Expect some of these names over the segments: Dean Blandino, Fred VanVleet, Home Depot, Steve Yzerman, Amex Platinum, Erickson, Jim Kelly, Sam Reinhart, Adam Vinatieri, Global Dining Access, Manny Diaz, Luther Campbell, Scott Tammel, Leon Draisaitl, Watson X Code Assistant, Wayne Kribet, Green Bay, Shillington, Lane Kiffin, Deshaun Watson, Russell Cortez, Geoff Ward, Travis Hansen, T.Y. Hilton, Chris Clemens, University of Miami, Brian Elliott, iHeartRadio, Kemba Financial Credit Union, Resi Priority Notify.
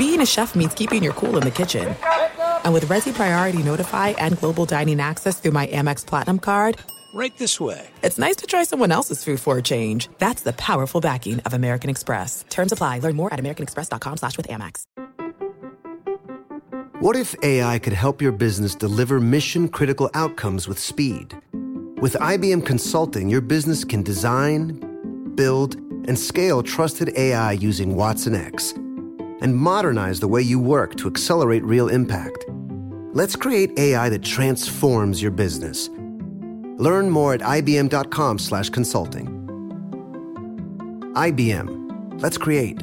being a chef means keeping your cool in the kitchen. And with Resi Priority Notify and Global Dining Access through my Amex Platinum card... Right this way. It's nice to try someone else's food for a change. That's the powerful backing of American Express. Terms apply. Learn more at americanexpress.com/withAmex. What if AI could help your business deliver mission-critical outcomes with speed? With IBM Consulting, your business can design, build, and scale trusted AI using Watson X, and modernize the way you work to accelerate real impact. Let's create AI that transforms your business. Learn more at ibm.com/consulting. IBM. Let's create.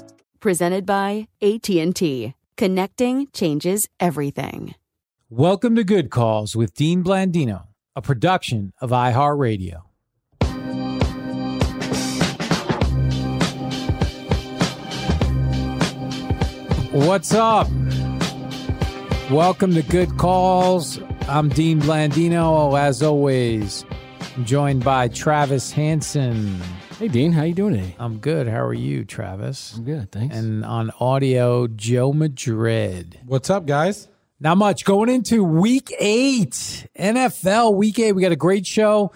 Presented by AT&T. Connecting changes everything. Welcome to Good Calls with Dean Blandino, a production of iHeartRadio. What's up? Welcome to Good Calls. I'm Dean Blandino. As always, I'm joined by Travis Hansen. Hey, Dean. How you doing today? I'm good. How are you, Travis? I'm good, thanks. And on audio, Joe Madrid. What's up, guys? Not much. Going into Week 8, NFL Week 8. We got a great show.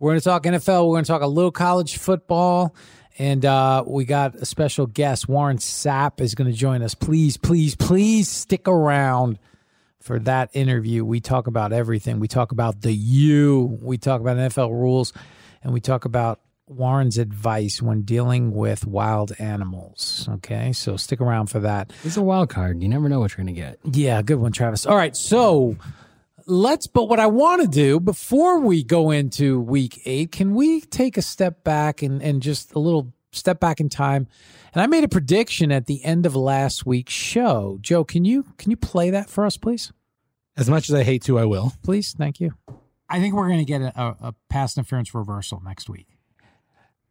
We're going to talk NFL. We're going to talk a little college football. And we got a special guest. Warren Sapp is going to join us. Please, please, please stick around for that interview. We talk about everything. We talk about the U. We talk about NFL rules. And we talk about Warren's advice when dealing with wild animals. Okay, so stick around for that. It's a wild card. You never know what you're going to get. Yeah, good one, Travis. All right, so let's, but what I want to do before we go into Week 8, can we take a step back and just a little step back in time? And I made a prediction at the end of last week's show. Joe, can you play that for us, please? As much as I hate to, I will. Please, thank you. I think we're going to get a pass interference reversal next week.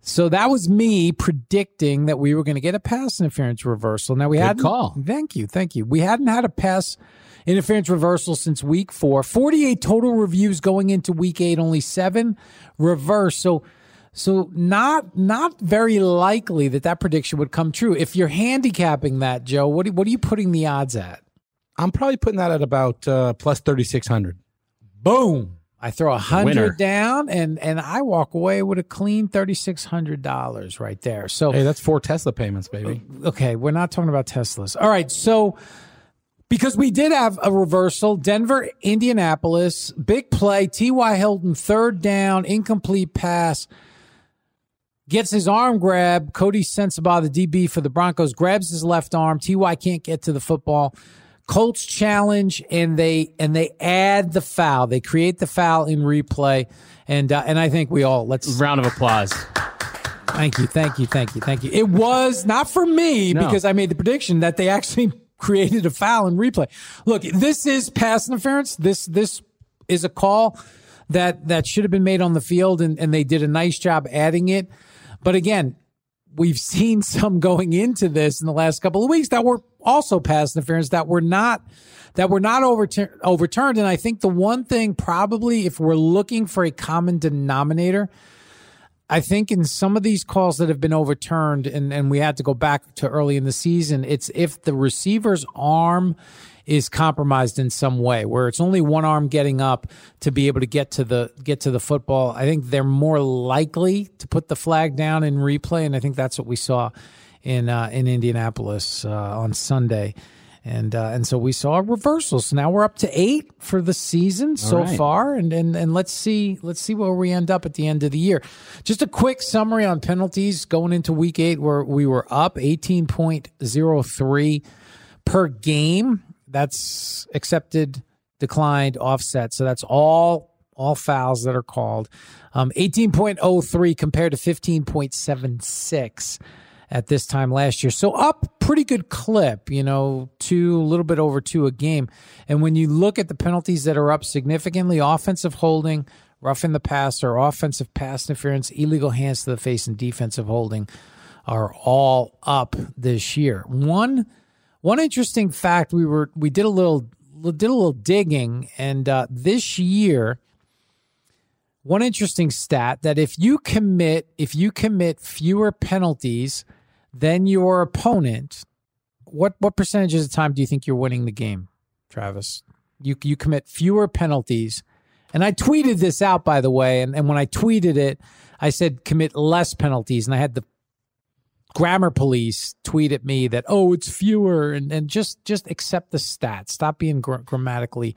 So that was me predicting that we were going to get a pass interference reversal. Now, we had a call. Thank you. We hadn't had a pass interference reversal since Week 4. 48 total reviews going into Week 8, only 7 reversed. So not very likely that prediction would come true. If you're handicapping that, Joe, what are you putting the odds at? I'm probably putting that at about plus 3,600. Boom. I throw $100 down, and I walk away with a clean $3,600 right there. So hey, that's 4 Tesla payments, baby. Okay, we're not talking about Teslas. All right, so because we did have a reversal, Denver, Indianapolis, big play, T.Y. Hilton, third down, incomplete pass, gets his arm grab. Cody Sensabaugh, the DB for the Broncos, grabs his left arm. T.Y. can't get to the football. Colts challenge, and they add the foul. They create the foul in replay, and I think we all let's round of applause. Thank you. It was not for me because I made the prediction that they actually created a foul in replay. Look, this is pass interference. This is a call that should have been made on the field, and they did a nice job adding it. But again, we've seen some going into this in the last couple of weeks that were also pass interference that were not overturned. And I think the one thing probably, if we're looking for a common denominator, I think in some of these calls that have been overturned, and we had to go back to early in the season, it's if the receiver's arm is compromised in some way, where it's only one arm getting up to be able to get to the football. I think they're more likely to put the flag down in replay, and I think that's what we saw in Indianapolis on Sunday. And so we saw a reversal. So now we're up to 8 for the season so far. And let's see where we end up at the end of the year. Just a quick summary on penalties going into Week 8, where we were up 18.03 per game. That's accepted, declined, offset. So that's all fouls that are called. 18.03 compared to 15.76. at this time last year. So up pretty good clip, you know, a little bit over two a game. And when you look at the penalties that are up significantly, offensive holding, roughing the passer, offensive pass interference, illegal hands to the face, and defensive holding are all up this year. One interesting fact, we did a little digging, and this year, one interesting stat that if you commit fewer penalties than your opponent, what percentage of the time do you think you're winning the game, Travis? You commit fewer penalties. And I tweeted this out, by the way, and when I tweeted it, I said commit less penalties, and I had the grammar police tweet at me that, oh, it's fewer, and just accept the stat. Stop being grammatically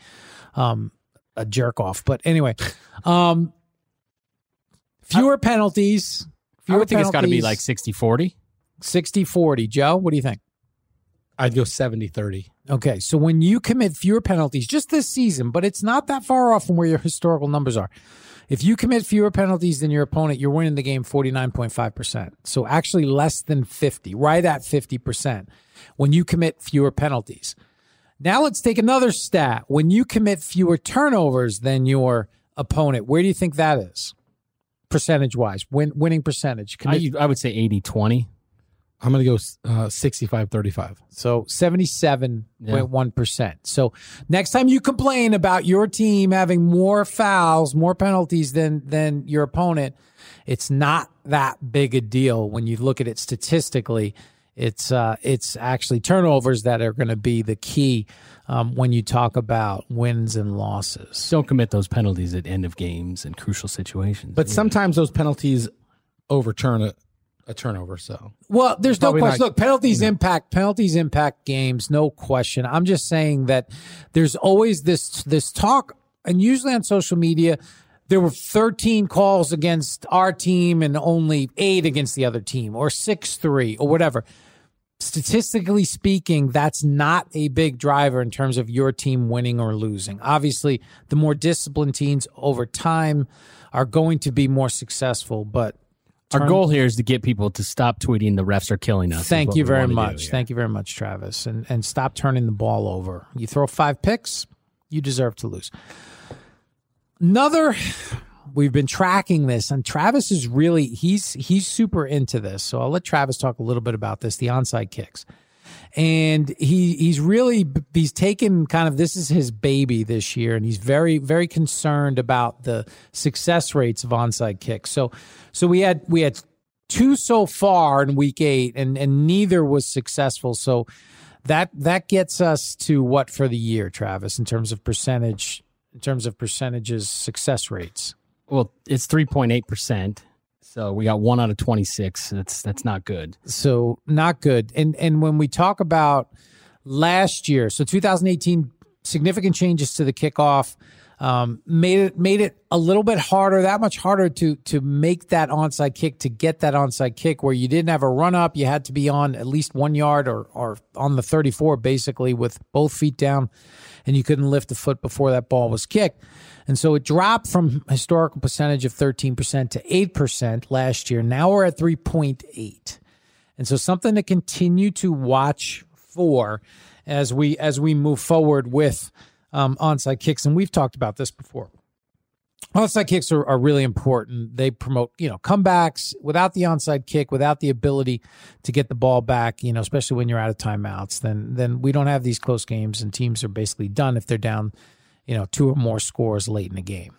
a jerk off. But anyway, fewer penalties. I would think it's got to be like 60-40. 60-40. Joe, what do you think? I'd go 70-30. Okay, so when you commit fewer penalties, just this season, but it's not that far off from where your historical numbers are. If you commit fewer penalties than your opponent, you're winning the game 49.5%. So actually less than 50, right at 50% when you commit fewer penalties. Now let's take another stat. When you commit fewer turnovers than your opponent, where do you think that is? Percentage-wise, winning percentage. I would say 80-20. I'm going to go 65-35. So 77.1%. Yeah. So next time you complain about your team having more fouls, more penalties than your opponent, it's not that big a deal when you look at it statistically. It's actually turnovers that are going to be the key when you talk about wins and losses. Don't commit those penalties at end of games and crucial situations. But sometimes those penalties overturn a turnover, so. Well, there's no question. Look, penalties impact games, no question. I'm just saying that there's always this talk, and usually on social media, there were 13 calls against our team and only 8 against the other team, or 6-3, or whatever. Statistically speaking, that's not a big driver in terms of your team winning or losing. Obviously, the more disciplined teams over time are going to be more successful, but our goal here is to get people to stop tweeting the refs are killing us. Thank you very much. Thank you very much, Travis. And stop turning the ball over. You throw 5 picks, you deserve to lose. Another, we've been tracking this, and Travis is really, he's super into this. So I'll let Travis talk a little bit about this, the onside kicks. And he's taken kind of, this is his baby this year, and he's very, very concerned about the success rates of onside kicks. So we had 2 so far in week 8, and neither was successful. So that gets us to what for the year, Travis, in terms of percentages, success rates? Well, it's 3.8%. So we got 1 out of 26. That's not good. So not good. And when we talk about last year, so 2018, significant changes to the kickoff made it a little bit harder, that much harder to make that onside kick, to get that onside kick where you didn't have a run up. You had to be on at least 1 yard or on the 34, basically, with both feet down, and you couldn't lift the foot before that ball was kicked. And so it dropped from historical percentage of 13% to 8% last year. Now we're at 3.8. And so something to continue to watch for as we move forward with onside kicks. And we've talked about this before. Onside kicks are really important. They promote, comebacks. Without the onside kick, without the ability to get the ball back, especially when you're out of timeouts, then we don't have these close games, and teams are basically done if they're down 2 or more scores late in the game.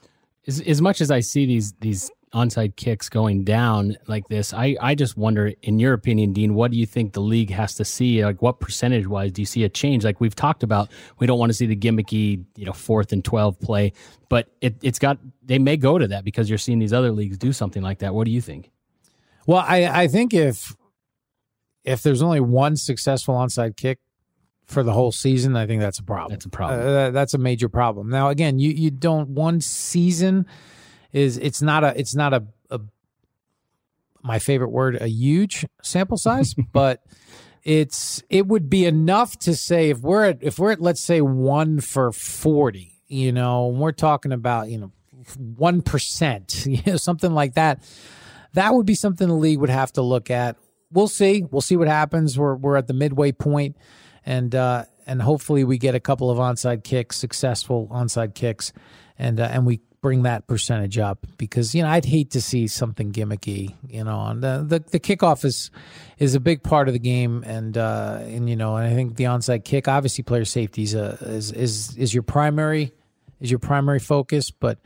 As much as I see these onside kicks going down like this, I just wonder, in your opinion, Dean, what do you think the league has to see? Like, what percentage-wise do you see a change? Like we've talked about, we don't want to see the gimmicky, 4th and 12 play, but they may go to that because you're seeing these other leagues do something like that. What do you think? Well, I think if there's only one successful onside kick for the whole season, I think that's a problem. That's a problem. That's a major problem. Now, again, you don't, one season is, it's not a my favorite word, a huge sample size, but it would be enough to say if we're at, let's say 1 for 40, we're talking about, 1%, something like that. That would be something the league would have to look at. we'll see. We'll see what happens. We're at the midway point, and hopefully we get a couple of onside kicks, successful onside kicks, and we bring that percentage up, because, you know, I'd hate to see something gimmicky, you know, and the kickoff is a big part of the game. And, you know, and I think the onside kick, obviously player safety is your primary focus, but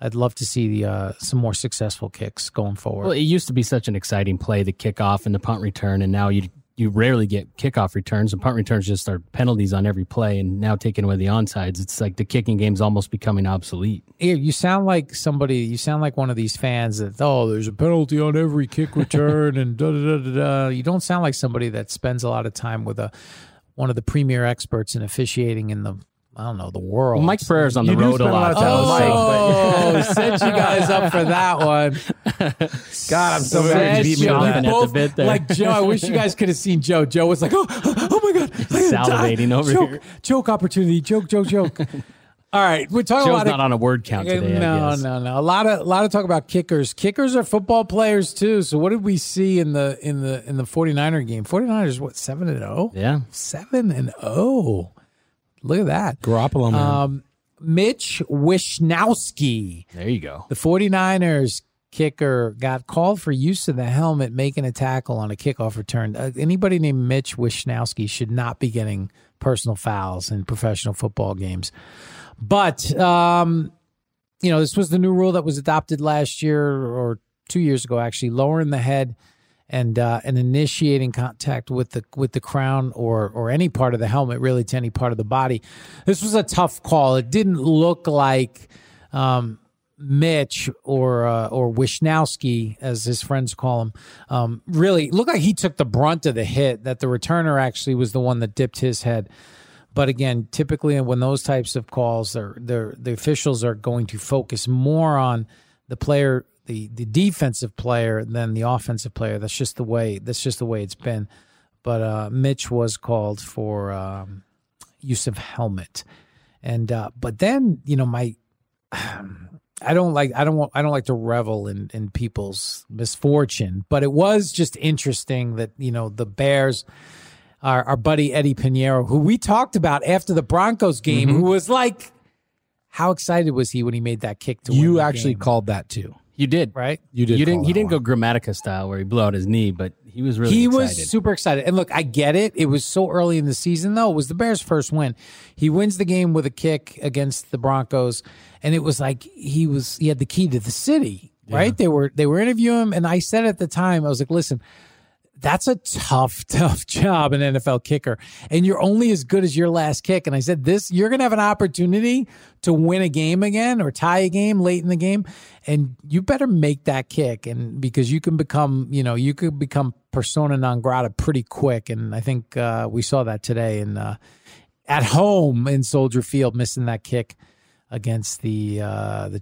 I'd love to see some more successful kicks going forward. Well, it used to be such an exciting play, the kickoff and the punt return. And now you rarely get kickoff returns, and punt returns just are penalties on every play. And now taking away the onsides, it's like the kicking game's almost becoming obsolete. You sound like one of these fans that, oh, there's a penalty on every kick return and da-da-da-da-da. You don't sound like somebody that spends a lot of time with one of the premier experts in officiating in the, I don't know, the world. Well, Mike Pryor's on the road a lot. Set you guys up for that one. God, I'm so glad you beat me on that a bit there. Like Joe, I wish you guys could have seen Joe. Joe was like, oh my God. Salivating over here. Joke opportunity. Joke. All right. We're talking Joe's about not on a word count today. No. A lot of talk about kickers. Kickers are football players too. So what did we see in the 49er game? 49ers, what, 7-0? Yeah. 7-0. Look at that. Garoppolo, man. Mitch Wishnowsky. There you go. The 49ers kicker got called for use of the helmet making a tackle on a kickoff return. Anybody named Mitch Wishnowsky should not be getting personal fouls in professional football games. But, you know, this was the new rule that was adopted last year or 2 years ago, actually, lowering the head and initiating contact with the crown or any part of the helmet, really, to any part of the body. This was a tough call. It didn't look like Mitch or Wishnowsky, as his friends call him, really looked like he took the brunt of the hit, that the returner actually was the one that dipped his head. But again, typically when those types of calls, the officials are going to focus more on the player, the defensive player, than the offensive player. That's just the way it's been. But Mitch was called for use of helmet, and but then, you know, I don't like to revel in people's misfortune, but it was just interesting that, you know, the Bears, our buddy Eddie Pinheiro, who we talked about after the Broncos game, mm-hmm. who was like, how excited was he when he made that kick to win? You actually called that too. You did, right? You did. He didn't go Grammatica style where he blew out his knee, but he was really excited. He was super excited. And look, I get it. It was so early in the season, though. It was the Bears' first win. He wins the game with a kick against the Broncos, and it was like he had the key to the city, right? Yeah. They were interviewing him, and I said at the time, I was like, listen, that's a tough job, an NFL kicker, and you're only as good as your last kick. And I said, you're going to have an opportunity to win a game again or tie a game late in the game, and you better make that kick, and because you could become persona non grata pretty quick. And I think we saw that today at home in Soldier Field, missing that kick against the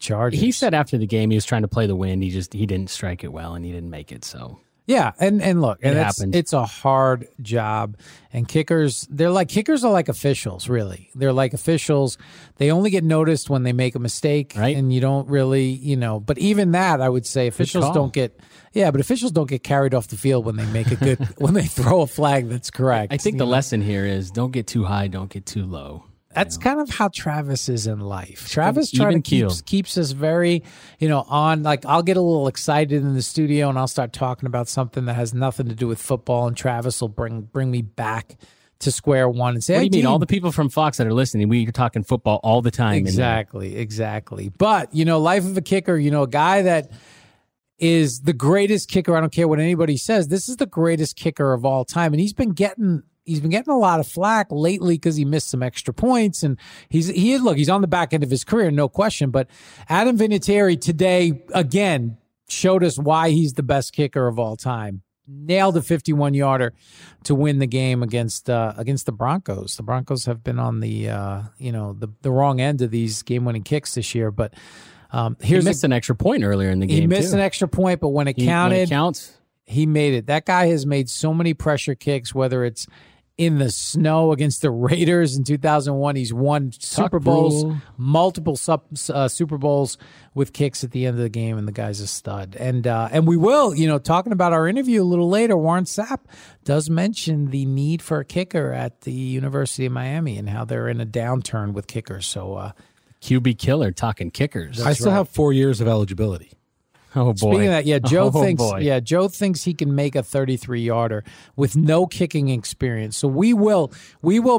Chargers. He said after the game he was trying to play the wind. He didn't strike it well, and he didn't make it, so. Yeah, and look, and it's a hard job, and kickers are like officials, really. They're like officials. They only get noticed when they make a mistake, right? And you don't really, you know, but even that, I would say officials don't get carried off the field when they make a good when they throw a flag that's correct. I think the lesson here is don't get too high, don't get too low. That's kind of how Travis is in life. Travis trying to keeps us very, you know, on. Like, I'll get a little excited in the studio and I'll start talking about something that has nothing to do with football, and Travis will bring me back to square one and say, what do you mean? All the people from Fox that are listening, we're talking football all the time. Exactly. But, you know, life of a kicker, you know, a guy that is the greatest kicker. I don't care what anybody says. This is the greatest kicker of all time. And he's been getting a lot of flack lately because he missed some extra points, and he's on the back end of his career, no question. But Adam Vinatieri today again showed us why he's the best kicker of all time. Nailed a 51-yarder to win the game against the Broncos. The Broncos have been on the wrong end of these game-winning kicks this year, but he missed an extra point earlier in the game. He missed an extra point, but when it counted, he made it. That guy has made so many pressure kicks, whether it's in the snow against the Raiders in 2001. He's won multiple Super Bowls with kicks at the end of the game, and the guy's a stud. And we will, talking about our interview a little later, Warren Sapp does mention the need for a kicker at the University of Miami and how they're in a downturn with kickers. So QB killer talking kickers. That's I still right. have 4 years of eligibility. Oh, boy. Speaking of that, Joe thinks he can make a 33-yarder with no kicking experience. So we will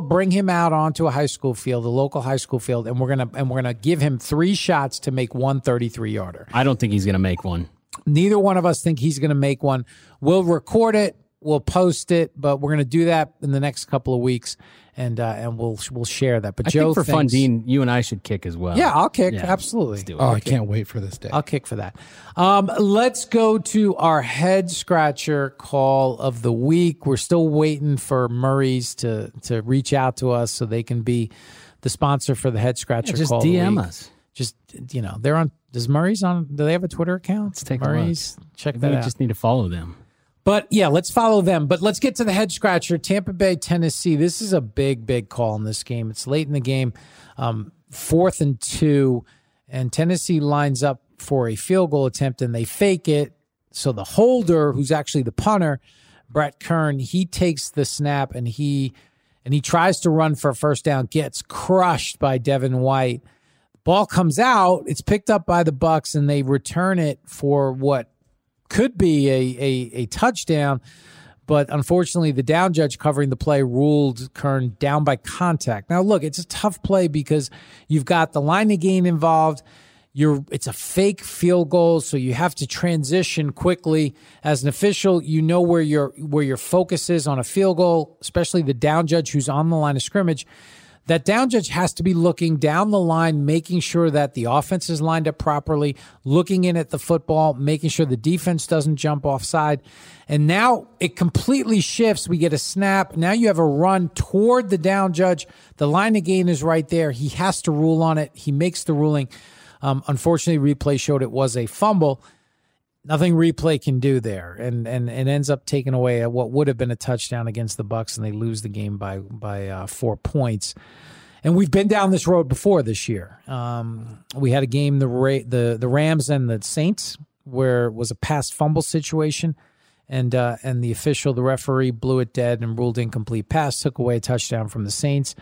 bring him out onto a high school field, a local high school field, and we're gonna give him three shots to make one 33-yarder. I don't think he's gonna make one. Neither one of us think he's gonna make one. We'll record it, we'll post it, but we're gonna do that in the next couple of weeks. And we'll share that. But I think for fun, Dean, you and I should kick as well. Yeah, I'll kick. Yeah, absolutely. Let's do it. Oh, I can't wait for this day. I'll kick for that. Let's go to our head scratcher call of the week. We're still waiting for Murray's to reach out to us so they can be the sponsor for the head scratcher call of the week. Just DM us. Just, they're on. Does Murray's on? Do they have a Twitter account? Let's take Murray's. Check that out. We just need to follow them. But, yeah, let's follow them. But let's get to the head scratcher, Tampa Bay, Tennessee. This is a big, big call in this game. It's late in the game, 4th and 2, and Tennessee lines up for a field goal attempt, and they fake it. So the holder, who's actually the punter, Brett Kern, he takes the snap, and he tries to run for a first down, gets crushed by Devin White. Ball comes out. It's picked up by the Bucs, and they return it for what could be a touchdown, but unfortunately the down judge covering the play ruled Kern down by contact. Now, look, it's a tough play because you've got the line of gain involved. It's a fake field goal, so you have to transition quickly. As an official, you know where your focus is on a field goal, especially the down judge who's on the line of scrimmage. That down judge has to be looking down the line, making sure that the offense is lined up properly, looking in at the football, making sure the defense doesn't jump offside. And now it completely shifts. We get a snap. Now you have a run toward the down judge. The line of gain is right there. He has to rule on it. He makes the ruling. Unfortunately, replay showed it was a fumble. Nothing replay can do there, and ends up taking away what would have been a touchdown against the Bucs, and they lose the game by 4 points. And we've been down this road before this year. We had a game, the Rams and the Saints, where it was a pass fumble situation, and the official, the referee, blew it dead and ruled incomplete pass, took away a touchdown from the Saints.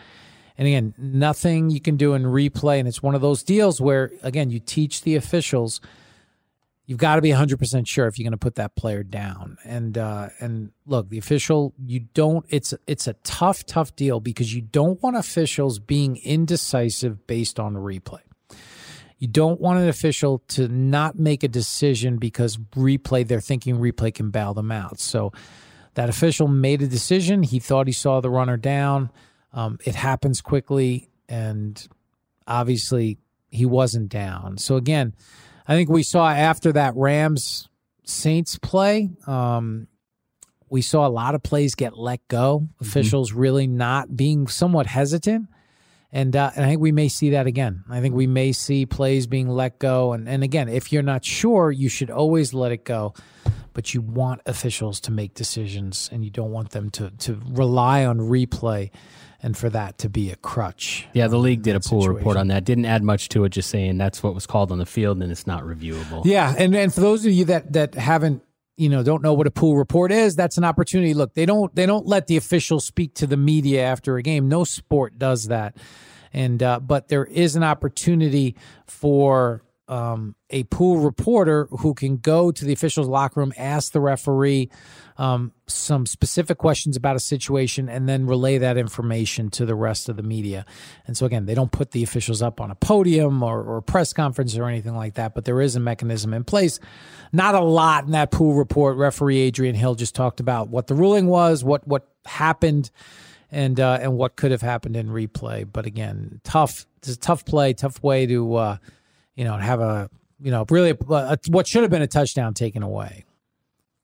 And again, nothing you can do in replay, and it's one of those deals where, again, you teach the officials. You've got to be 100% sure if you're going to put that player down. And look, the official, you don't. It's a tough, tough deal because you don't want officials being indecisive based on replay. You don't want an official to not make a decision because replay, they're thinking replay can bail them out. So that official made a decision. He thought he saw the runner down. It happens quickly, and obviously he wasn't down. So again, I think we saw after that Rams-Saints play, we saw a lot of plays get let go, officials really not being somewhat hesitant, and I think we may see that again. I think we may see plays being let go, and again, if you're not sure, you should always let it go, but you want officials to make decisions, and you don't want them to rely on replay and for that to be a crutch. Yeah, the league did a pool report on that. Didn't add much to it, just saying that's what was called on the field and it's not reviewable. Yeah, and for those of you that haven't, don't know what a pool report is, that's an opportunity. Look, they don't let the officials speak to the media after a game. No sport does that. But there is an opportunity for a pool reporter who can go to the official's locker room, ask the referee some specific questions about a situation, and then relay that information to the rest of the media. And so, again, they don't put the officials up on a podium or a press conference or anything like that, but there is a mechanism in place. Not a lot in that pool report. Referee Adrian Hill just talked about what the ruling was, what happened, and what could have happened in replay. But, again, tough. It's a tough play, tough way to have what should have been a touchdown taken away.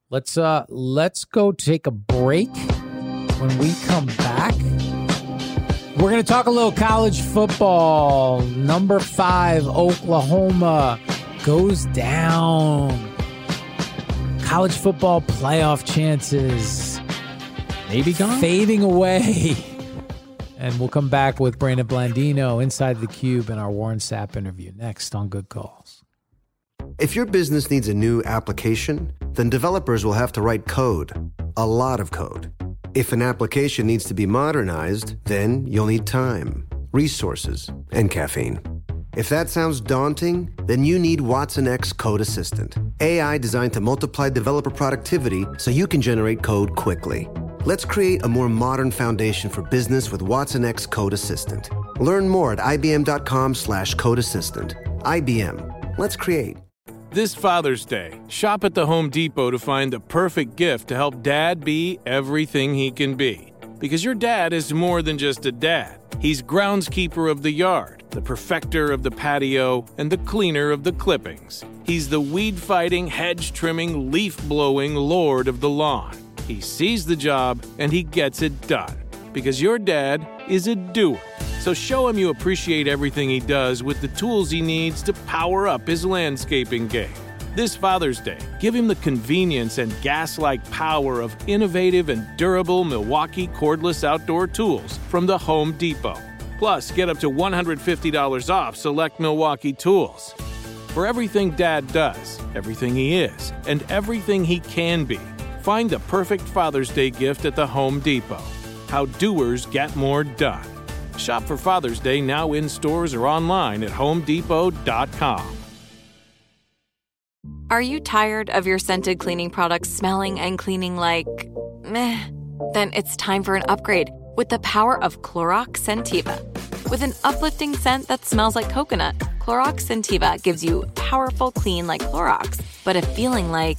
Let's go take a break. When we come back, we're going to talk a little college football. Number 5, Oklahoma goes down. College football playoff chances. maybe gone, fading away. And we'll come back with Brandon Blandino inside the Cube and our Warren Sapp interview next on Good Calls. If your business needs a new application, then developers will have to write code, a lot of code. If an application needs to be modernized, then you'll need time, resources, and caffeine. If that sounds daunting, then you need Watson X Code Assistant, AI designed to multiply developer productivity so you can generate code quickly. Let's create a more modern foundation for business with Watson X Code Assistant. Learn more at ibm.com/codeassistant. IBM. Let's create. This Father's Day, shop at the Home Depot to find the perfect gift to help Dad be everything he can be. Because your dad is more than just a dad. He's groundskeeper of the yard, the perfecter of the patio, and the cleaner of the clippings. He's the weed-fighting, hedge-trimming, leaf-blowing lord of the lawn. He sees the job, and he gets it done. Because your dad is a doer. So show him you appreciate everything he does with the tools he needs to power up his landscaping game. This Father's Day, give him the convenience and gas-like power of innovative and durable Milwaukee cordless outdoor tools from the Home Depot. Plus, get up to $150 off select Milwaukee tools. For everything Dad does, everything he is, and everything he can be, find the perfect Father's Day gift at the Home Depot. How doers get more done. Shop for Father's Day now in stores or online at homedepot.com. Are you tired of your scented cleaning products smelling and cleaning like meh? Then it's time for an upgrade with the power of Clorox Scentiva. With an uplifting scent that smells like coconut, Clorox Scentiva gives you powerful clean like Clorox, but a feeling like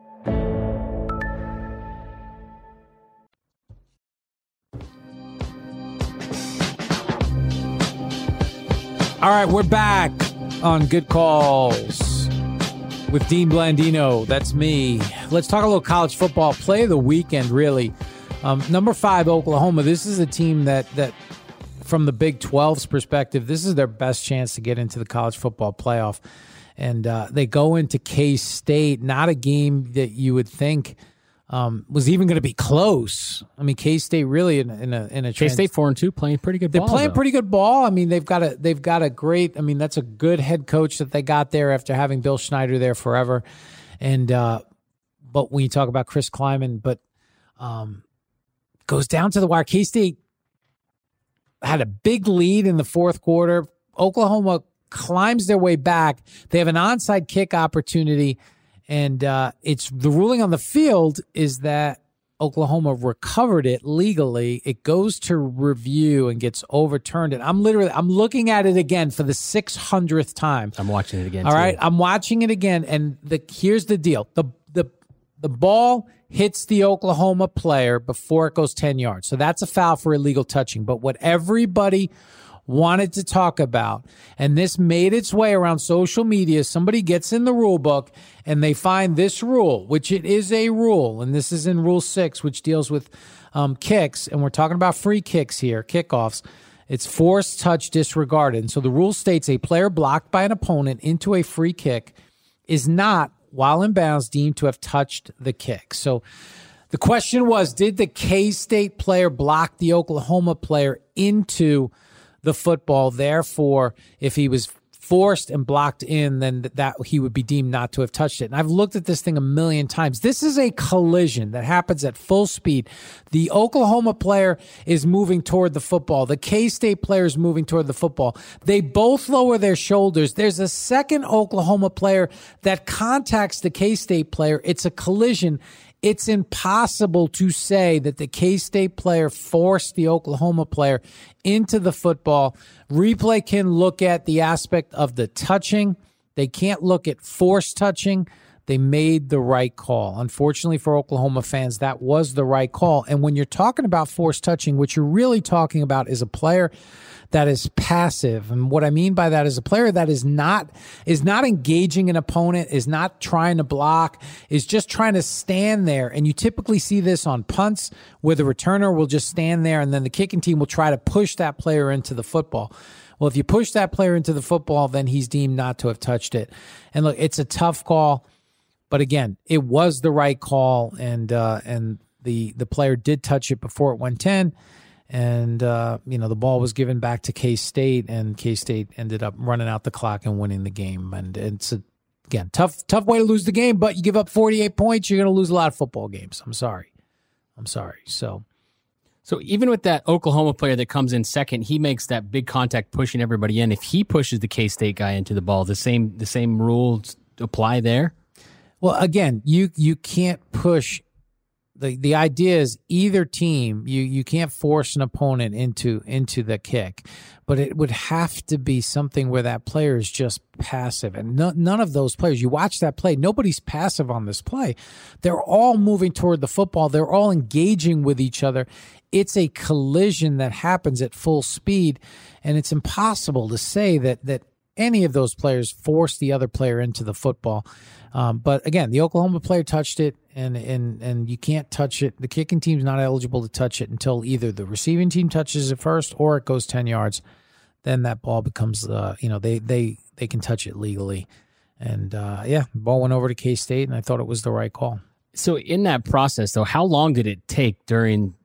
All right, we're back on Good Calls with Dean Blandino. That's me. Let's talk a little college football. Play of the weekend, really. Number 5, Oklahoma. This is a team that from the Big 12's perspective, this is their best chance to get into the college football playoff. And they go into K-State, not a game that you would think was even going to be close. I mean, K-State really in a K-State 4-2 playing pretty good ball. They're playing pretty good ball. I mean, they've got a great, I mean, that's a good head coach that they got there after having Bill Schneider there forever. And but when you talk about Chris Kleiman, but goes down to the wire. K-State had a big lead in the fourth quarter. Oklahoma climbs their way back. They have an onside kick opportunity. And it's the ruling on the field is that Oklahoma recovered it legally. It goes to review and gets overturned. And I'm looking at it again for the 600th time. I'm watching it again. All right, I'm watching it again. And here's the deal: the ball hits the Oklahoma player before it goes 10 yards. So that's a foul for illegal touching. But what everybody wanted to talk about, and this made its way around social media, somebody gets in the rule book and they find this rule, which it is a rule, and this is in Rule 6, which deals with kicks, and we're talking about free kicks here, kickoffs. It's forced touch disregarded. And so the rule states a player blocked by an opponent into a free kick is not, while in bounds, deemed to have touched the kick. So the question was, did the K-State player block the Oklahoma player into the football? Therefore, if he was forced and blocked in, then that he would be deemed not to have touched it. And I've looked at this thing a million times. This is a collision that happens at full speed. The Oklahoma player is moving toward the football. The K-State player is moving toward the football. They both lower their shoulders. There's a second Oklahoma player that contacts the K-State player. It's a collision. It's impossible to say that the K-State player forced the Oklahoma player into the football. Replay can look at the aspect of the touching. They can't look at forced touching. They made the right call. Unfortunately for Oklahoma fans, that was the right call. And when you're talking about forced touching, what you're really talking about is a player that is passive. And what I mean by that is a player that is not engaging an opponent, is not trying to block, is just trying to stand there. And you typically see this on punts where the returner will just stand there and then the kicking team will try to push that player into the football. Well, if you push that player into the football, then he's deemed not to have touched it. And look, it's a tough call. But again, it was the right call, and the player did touch it before it went 10, and the ball was given back to K-State, and K-State ended up running out the clock and winning the game. And it's again tough way to lose the game, but you give up 48 points, you're going to lose a lot of football games. I'm sorry. So even with that Oklahoma player that comes in second, he makes that big contact pushing everybody in. If he pushes the K-State guy into the ball, the same rules apply there. Well, again, you can't push. The idea is either team, you can't force an opponent into the kick, but it would have to be something where that player is just passive. And none of those players, you watch that play, nobody's passive on this play. They're all moving toward the football. They're all engaging with each other. It's a collision that happens at full speed, and it's impossible to say that any of those players force the other player into the football. But again, the Oklahoma player touched it, and you can't touch it. The kicking team's not eligible to touch it until either the receiving team touches it first or it goes 10 yards. Then that ball becomes, they can touch it legally. And the ball went over to K-State, and I thought it was the right call. So in that process, though, how long did it take during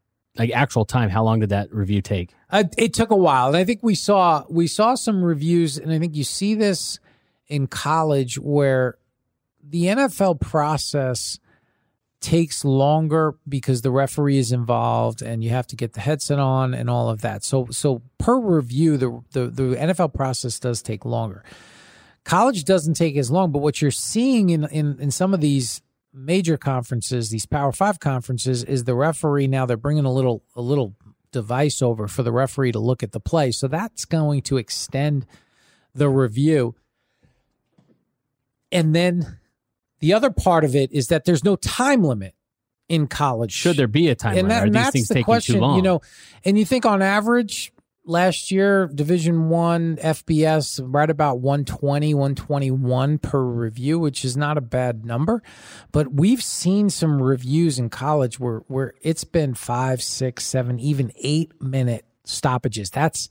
actual time? How long did that review take? It took a while. And I think we saw some reviews, and I think you see this in college where the NFL process takes longer because the referee is involved and you have to get the headset on and all of that. So per review, the NFL process does take longer. College doesn't take as long, but what you're seeing in some of these major conferences, these Power 5 conferences, is the referee now. They're bringing a little device over for the referee to look at the play. So that's going to extend the review. And then the other part of it is that there's no time limit in college. Should there be a time limit? Are these things taking too long? And you think on average last year, Division I FBS, right about 120, 121 per review, which is not a bad number. But we've seen some reviews in college where it's been 5, 6, 7, even 8 minute stoppages. That's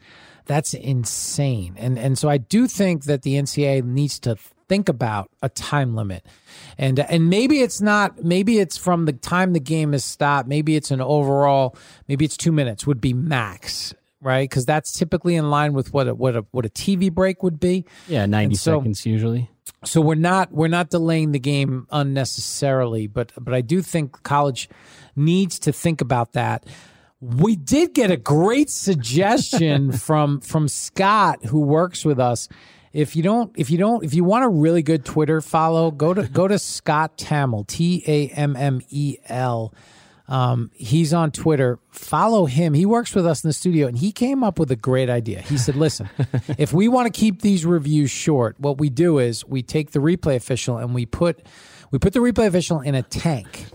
insane. And so I do think that the NCAA needs to think about a time limit. And maybe it's not, maybe it's from the time the game is stopped, maybe it's an overall, maybe it's 2 minutes would be max. Right, because that's typically in line with what a TV break would be. Yeah, 90 seconds usually. So we're not delaying the game unnecessarily, but I do think college needs to think about that. We did get a great suggestion from Scott, who works with us. If you want a really good Twitter follow, go to Scott Tammel, Tammel. He's on Twitter. Follow him. He works with us in the studio, and he came up with a great idea. He said, listen, if we want to keep these reviews short, what we do is we take the replay official and we put the replay official in a tank.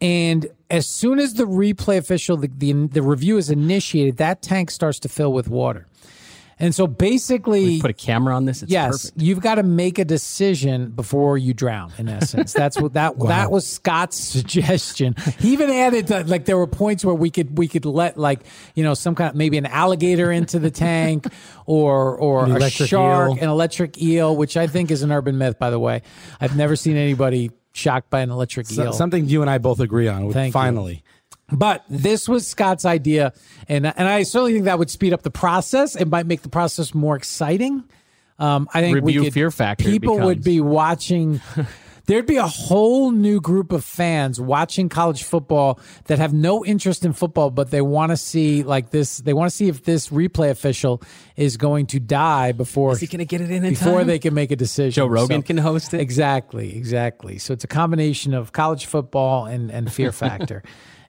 And as soon as the replay official, the review is initiated, that tank starts to fill with water. And so basically, we put a camera on this. It's yes, perfect. You've got to make a decision before you drown. In essence, that's what that wow. That was Scott's suggestion. He even added that there were points where we could let some kind of maybe an alligator into the tank or a shark, an electric eel, which I think is an urban myth, by the way. I've never seen anybody shocked by an electric eel. Something you and I both agree on. Finally. But this was Scott's idea, and I certainly think that would speed up the process. It might make the process more exciting. I think review fear factor. People would be watching. There'd be a whole new group of fans watching college football that have no interest in football, but they want to see this. They want to see if this replay official is going to die before. Is he going to get it in before time? They can make a decision? Joe Rogan can host it. Exactly. So it's a combination of college football and fear factor.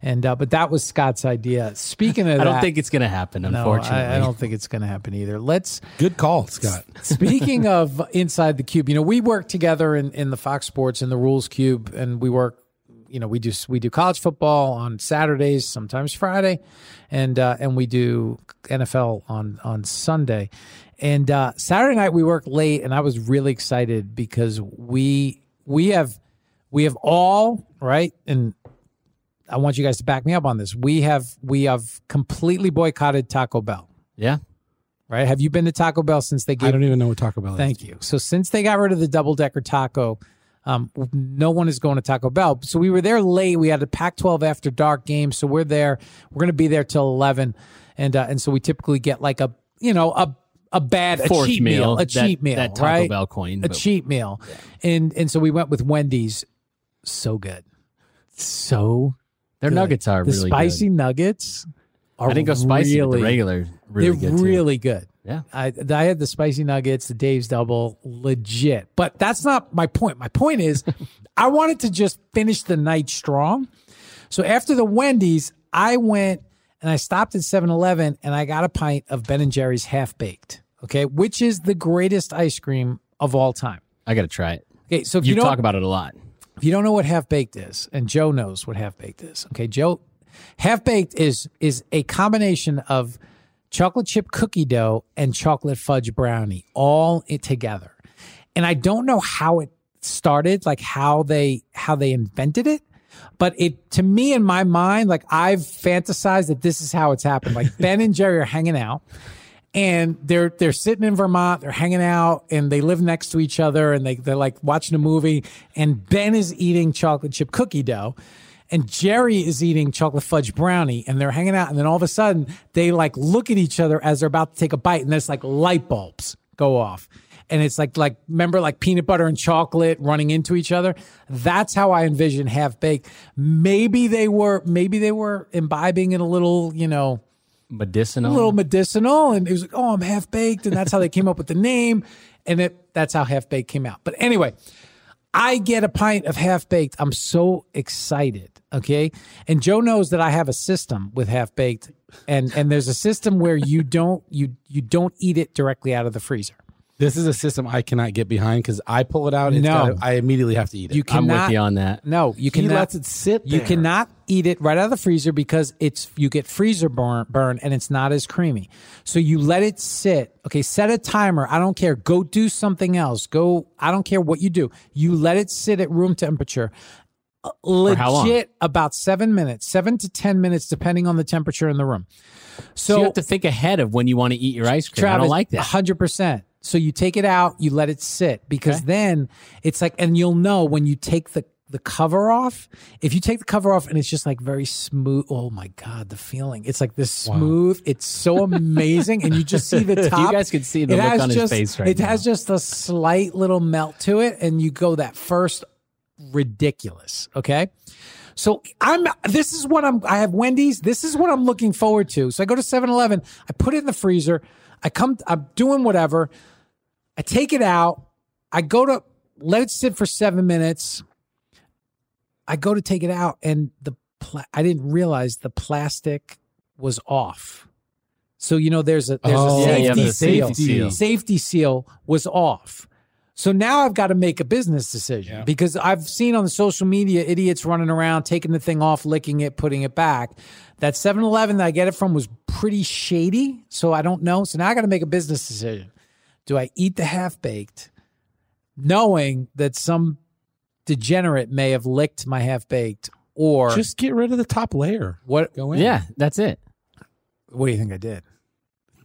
And but that was Scott's idea. Speaking of that, I don't think it's going to happen, unfortunately. No, I don't think it's going to happen either. Good call, Scott. Speaking of Inside the Cube, we work together in the Fox Sports and the Rules Cube, and we work you know, we do college football on Saturdays, sometimes Friday, and we do NFL on Sunday. And Saturday night we work late, and I was really excited because we have all right, and I want you guys to back me up on this. We have completely boycotted Taco Bell. Yeah. Right? Have you been to Taco Bell since they gave... I don't even know what Taco Bell is. Thank you. So since they got rid of the double-decker taco, no one is going to Taco Bell. So we were there late. We had a Pac-12 after dark game, so we're there. We're going to be there till 11. And so we typically get like a, you know, a cheap meal. That Taco right? Bell coin. Cheap meal. Yeah. And so we went with Wendy's. So good. So Their good. Nuggets are the really good. The spicy nuggets... I didn't go spicy, really, but the regular really good. They're really good. Yeah. I had the spicy nuggets, the Dave's Double, legit. But that's not my point. My point is I wanted to just finish the night strong. So after the Wendy's, I went and I stopped at 7-Eleven and I got a pint of Ben & Jerry's Half Baked, okay, which is the greatest ice cream of all time. I got to try it. Okay, so if you talk about it a lot. If you don't know what Half Baked is, and Joe knows what Half Baked is, okay, Joe... Half-baked is a combination of chocolate chip cookie dough and chocolate fudge brownie, all it together. And I don't know how it started, like how they invented it, but it, to me, in my mind, like I've fantasized that this is how it's happened. Like Ben and Jerry are hanging out and they're sitting in Vermont, they're hanging out and they live next to each other and they're like watching a movie and Ben is eating chocolate chip cookie dough. And Jerry is eating chocolate fudge brownie and they're hanging out. And then all of a sudden they like look at each other as they're about to take a bite. And there's like light bulbs go off. And it's like, remember, like peanut butter and chocolate running into each other. That's how I envision Half Baked. Maybe they were imbibing in a little, you know, medicinal. And it was like, oh, I'm half baked. And that's how they came up with the name. And that's how Half Baked came out. But anyway, I get a pint of Half Baked. I'm so excited. Okay. And Joe knows that I have a system with Half Baked and there's a system where you don't eat it directly out of the freezer. This is a system I cannot get behind because I pull it out and I immediately have to eat it. I'm with you on that. No, you cannot. He lets it sit there. You cannot eat it right out of the freezer because you get freezer burn and it's not as creamy. So you let it sit. Okay, set a timer. I don't care. Go do something else. I don't care what you do. You let it sit at room temperature. Legit about 7 minutes, 7 to 10 minutes, depending on the temperature in the room. So you have to think ahead of when you want to eat your ice cream. Travis, I don't like that. 100%. So you take it out, you let it sit because then it's like, and you'll know when you take the cover off, if you take the cover off and it's just like very smooth. Oh my God, the feeling. It's like this smooth. Wow. It's so amazing. And you just see the top. You guys can see the look on his face right now. It has just a slight little melt to it. And you go that first ridiculous. Okay. So I have Wendy's. This is what I'm looking forward to. So I go to 7-Eleven. I put it in the freezer. I'm doing whatever. I take it out. I go to let it sit for 7 minutes. I go to take it out and I didn't realize the plastic was off. So, you know, there's a safety seal. Safety seal was off. So now I've got to make a business decision because I've seen on the social media idiots running around, taking the thing off, licking it, putting it back. That 7-Eleven that I get it from was pretty shady, so I don't know. So now I got to make a business decision. Do I eat the Half-Baked knowing that some degenerate may have licked my Half-Baked or... Just get rid of the top layer. What? Go in. Yeah, that's it. What do you think I did?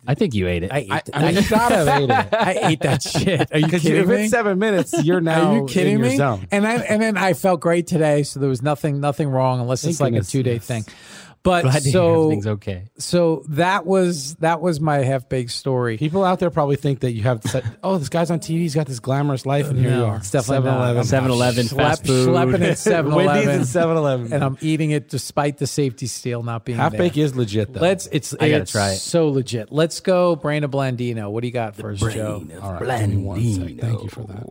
I think you ate it. I thought I ate it. I ate that shit. Are you kidding me? If it's 7 minutes, you're now Are you kidding in your me? Zone. And then I felt great today, so there was nothing wrong unless it's like a 2-day thing. But glad so everything's okay. So that was my Half-Baked story. People out there probably think that you have this guy's on TV, he's got this glamorous life, and here you are. It's definitely 7-Eleven, fast food. Schlepping at 7-Eleven. Wendy's and 7-Eleven. And I'm eating it despite the safety seal not being there. Half-Baked is legit though. I gotta try it. So legit. Let's go, Brain of Blandino. What do you got for us, Joe? All right, Blandino. Give me one second. Thank you for that.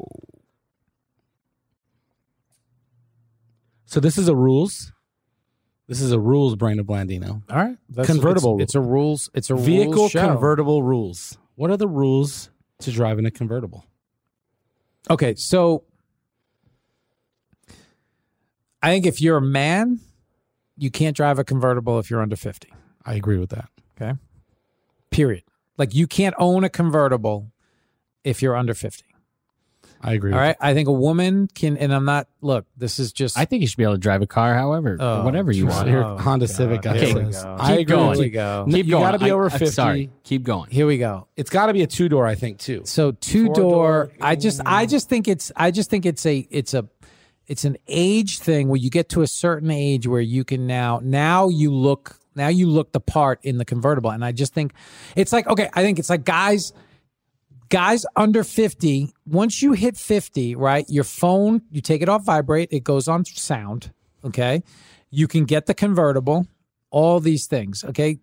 So this is a rules. This is a rules Brain of Blandino. All right. Convertible. It's a rules. It's a vehicle rules show. Convertible rules. What are the rules to driving a convertible? Okay. So I think if you're a man, you can't drive a convertible if you're under 50. I agree with that. Okay. Period. Like, you can't own a convertible if you're under 50. I agree. All right. That. I think a woman can, and I'm not, look, this is just. I think you should be able to drive a car, however, whatever you want. Oh, Honda God. Civic. Okay. Keep going. You got to be over 50. Sorry. Keep going. Here we go. It's got to be a two-door, I think, too. So two-door. I just think it's an age thing where you get to a certain age where you can now you look the part in the convertible. And I just think it's like, okay, I think it's like guys under 50, once you hit 50, right, your phone, you take it off vibrate, it goes on sound, okay? You can get the convertible, all these things, okay?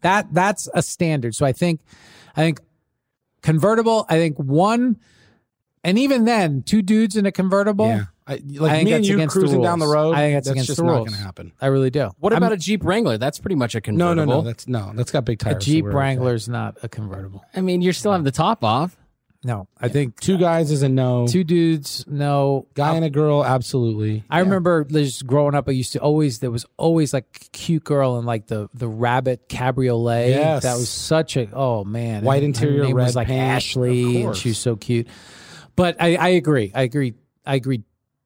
That's a standard. So I think convertible, I think one, and even then, two dudes in a convertible. Yeah. I think me and you cruising down the road, I think that's just not going to happen. I really do. What about a Jeep Wrangler? That's pretty much a convertible. No. That's got big tires. A Jeep Wrangler's not a convertible. I mean, you still have the top off. No, I think two guys is a no. Two dudes, no. Guy and a girl, absolutely. I remember just growing up, there was always like a cute girl in like the rabbit cabriolet. Yes. That was such a, oh man. White interior, red. Her name was like Ashley, and she was so cute. But I agree.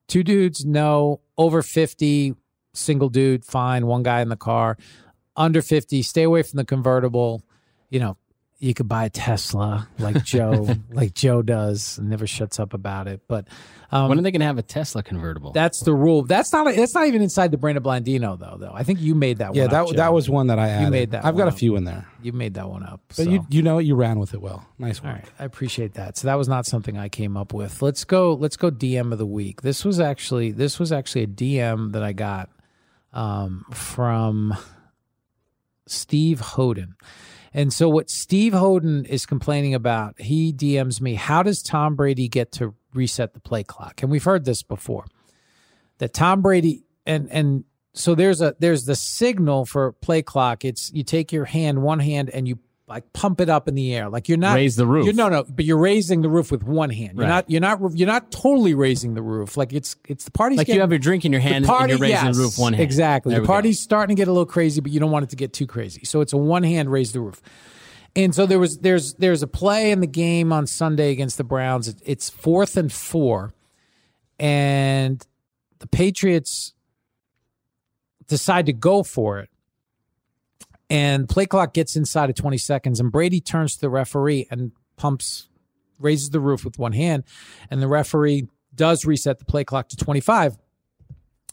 Two dudes, no. Over 50, single dude, fine. One guy in the car. Under 50, stay away from the convertible. You know, you could buy a Tesla like Joe does and never shuts up about it. But when are they going to have a Tesla convertible? That's the rule. That's not even inside the brain of Blandino though. I think you made that one up. Yeah, that was one that I added. You made that. I've got a few in there. You made that one up. But so. you ran with it well. Nice one. All right, I appreciate that. So that was not something I came up with. Let's go DM of the week. This was actually a DM that I got from Steve Hoden. And so what Steve Hoden is complaining about, he DMs me, how does Tom Brady get to reset the play clock? And we've heard this before, that Tom Brady, and so there's the signal for play clock. It's you take your hand, one hand, and you like pump it up in the air. Like you're not raise the roof. But you're raising the roof with one hand. You're right. You're not totally raising the roof. Like it's the party's like getting, you have your drink in your hand and you're raising the roof one hand. Exactly. The party's starting to get a little crazy, but you don't want it to get too crazy. So it's a one hand raise the roof. And so there's a play in the game on Sunday against the Browns. It's 4th and 4, and the Patriots decide to go for it. And play clock gets inside of 20 seconds, and Brady turns to the referee and raises the roof with one hand, and the referee does reset the play clock to 25.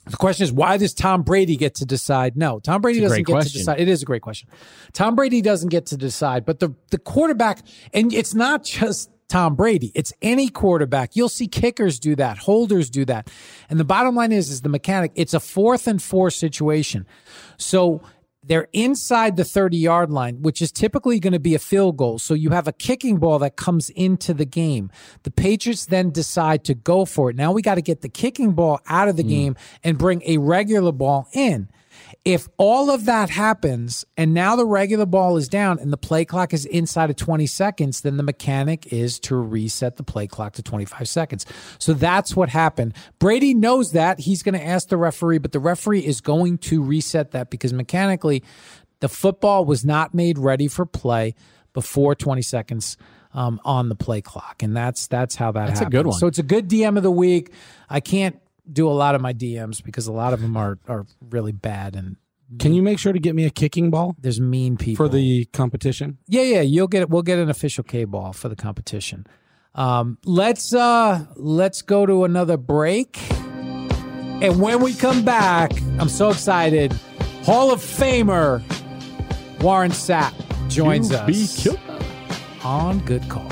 The question is, why does Tom Brady get to decide? No, Tom Brady doesn't get to decide. It is a great question. Tom Brady doesn't get to decide, but the quarterback, and it's not just Tom Brady, it's any quarterback. You'll see kickers do that, holders do that. And the bottom line is the mechanic, it's a 4th and 4 situation. So they're inside the 30-yard line, which is typically going to be a field goal. So you have a kicking ball that comes into the game. The Patriots then decide to go for it. Now we got to get the kicking ball out of the game and bring a regular ball in. If all of that happens and now the regular ball is down and the play clock is inside of 20 seconds, then the mechanic is to reset the play clock to 25 seconds. So that's what happened. Brady knows that. He's going to ask the referee, but the referee is going to reset that because mechanically the football was not made ready for play before 20 seconds on the play clock. And that's how that happened. That's a good one. So it's a good DM of the week. I can't do a lot of my DMs because a lot of them are really bad. And can you make sure to get me a kicking ball? There's mean people for the competition. Yeah, you'll get it. We'll get an official K ball for the competition. Let's go to another break. And when we come back, I'm so excited. Hall of Famer Warren Sapp joins us on Good Call.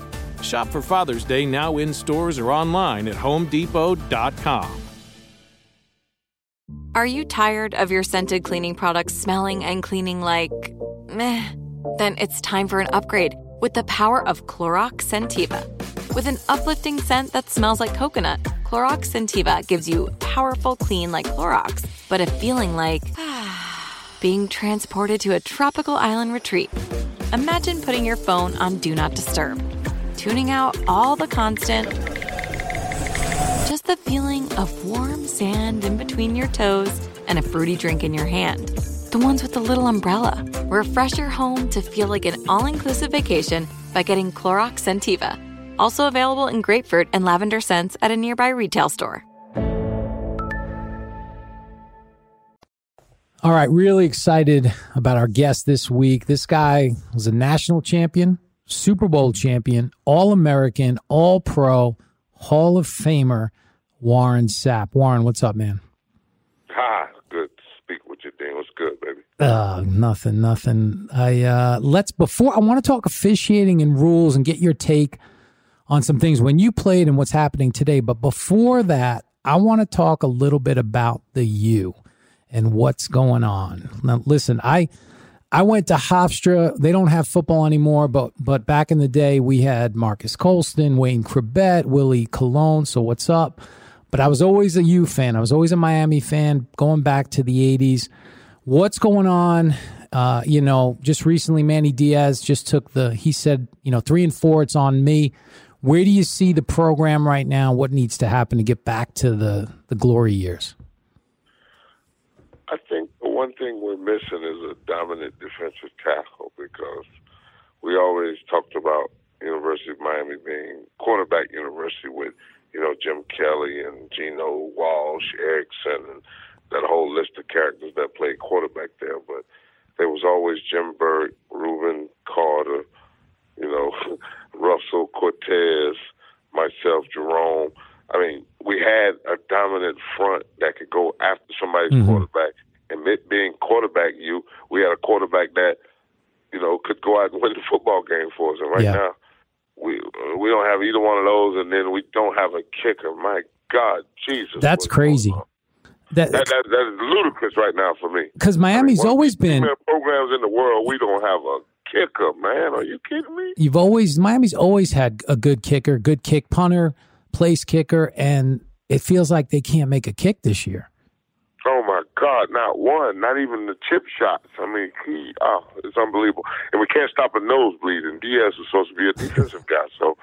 Shop for Father's Day now in stores or online at homedepot.com. Are you tired of your scented cleaning products smelling and cleaning like meh? Then it's time for an upgrade with the power of Clorox Scentiva. With an uplifting scent that smells like coconut, Clorox Scentiva gives you powerful clean like Clorox, but a feeling like being transported to a tropical island retreat. Imagine putting your phone on Do Not Disturb, tuning out all the constant. Just the feeling of warm sand in between your toes and a fruity drink in your hand. The ones with the little umbrella. Refresh your home to feel like an all-inclusive vacation by getting Clorox Scentiva. Also available in grapefruit and lavender scents at a nearby retail store. All right, really excited about our guest this week. This guy was a national champion, Super Bowl champion, All-American, All-Pro, Hall of Famer, Warren Sapp. Warren, what's up, man? Hi. Good to speak with you, Dean. What's good, baby? Nothing. I want to talk officiating and rules and get your take on some things when you played and what's happening today. But before that, I want to talk a little bit about the U and what's going on. Now, listen, I went to Hofstra. They don't have football anymore, but back in the day, we had Marcus Colston, Wayne Kribet, Willie Colon, so what's up? But I was always a U fan. I was always a Miami fan, going back to the 80s. What's going on? Just recently, Manny Diaz just took he said, 3-4, it's on me. Where do you see the program right now? What needs to happen to get back to the glory years? I think one thing we're missing is a dominant defensive tackle, because we always talked about University of Miami being quarterback university with, Jim Kelly and Geno Walsh, Erickson, and that whole list of characters that played quarterback there. But there was always Jim Burke, Reuben Carter, Russell Cortez, myself, Jerome. I mean, we had a dominant front that could go after somebody's quarterback. And it being quarterback you, we had a quarterback that, could go out and win the football game for us. And now, we don't have either one of those, and then we don't have a kicker. My God, Jesus. That's crazy. That is ludicrous right now for me. Because Miami's always been. Programs in the world, we don't have a kicker, man. Are you kidding me? Miami's always had a good kicker, good kick punter, place kicker, and it feels like they can't make a kick this year. Oh my God, not one, not even the chip shots. I mean, it's unbelievable. And we can't stop a nosebleed, and Diaz was supposed to be a defensive guy. So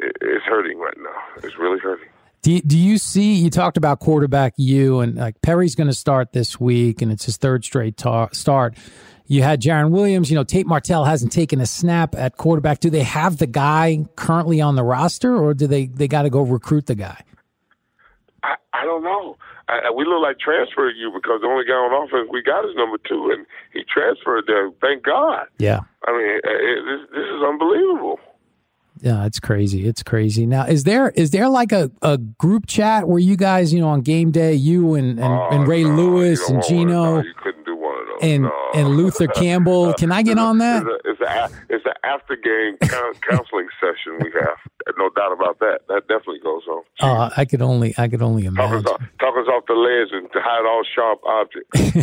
it's hurting right now. It's really hurting. Do you see, you talked about quarterback you, and like Perry's going to start this week, and it's his third straight start. You had Jaron Williams, Tate Martell hasn't taken a snap at quarterback. Do they have the guy currently on the roster, or do they got to go recruit the guy? I don't know. We look like transfer you, because the only guy on offense we got is number 2, and he transferred there. Thank God. Yeah. I mean, this is unbelievable. Yeah, it's crazy. Now, is there like a group chat where you guys, on game day, you and Ray Lewis and Gino you couldn't do one of those. And Luther Campbell? Can I get on that? It's an after game counseling session we have. No doubt about that. That definitely goes on. I could only imagine. Talk us off the ledge and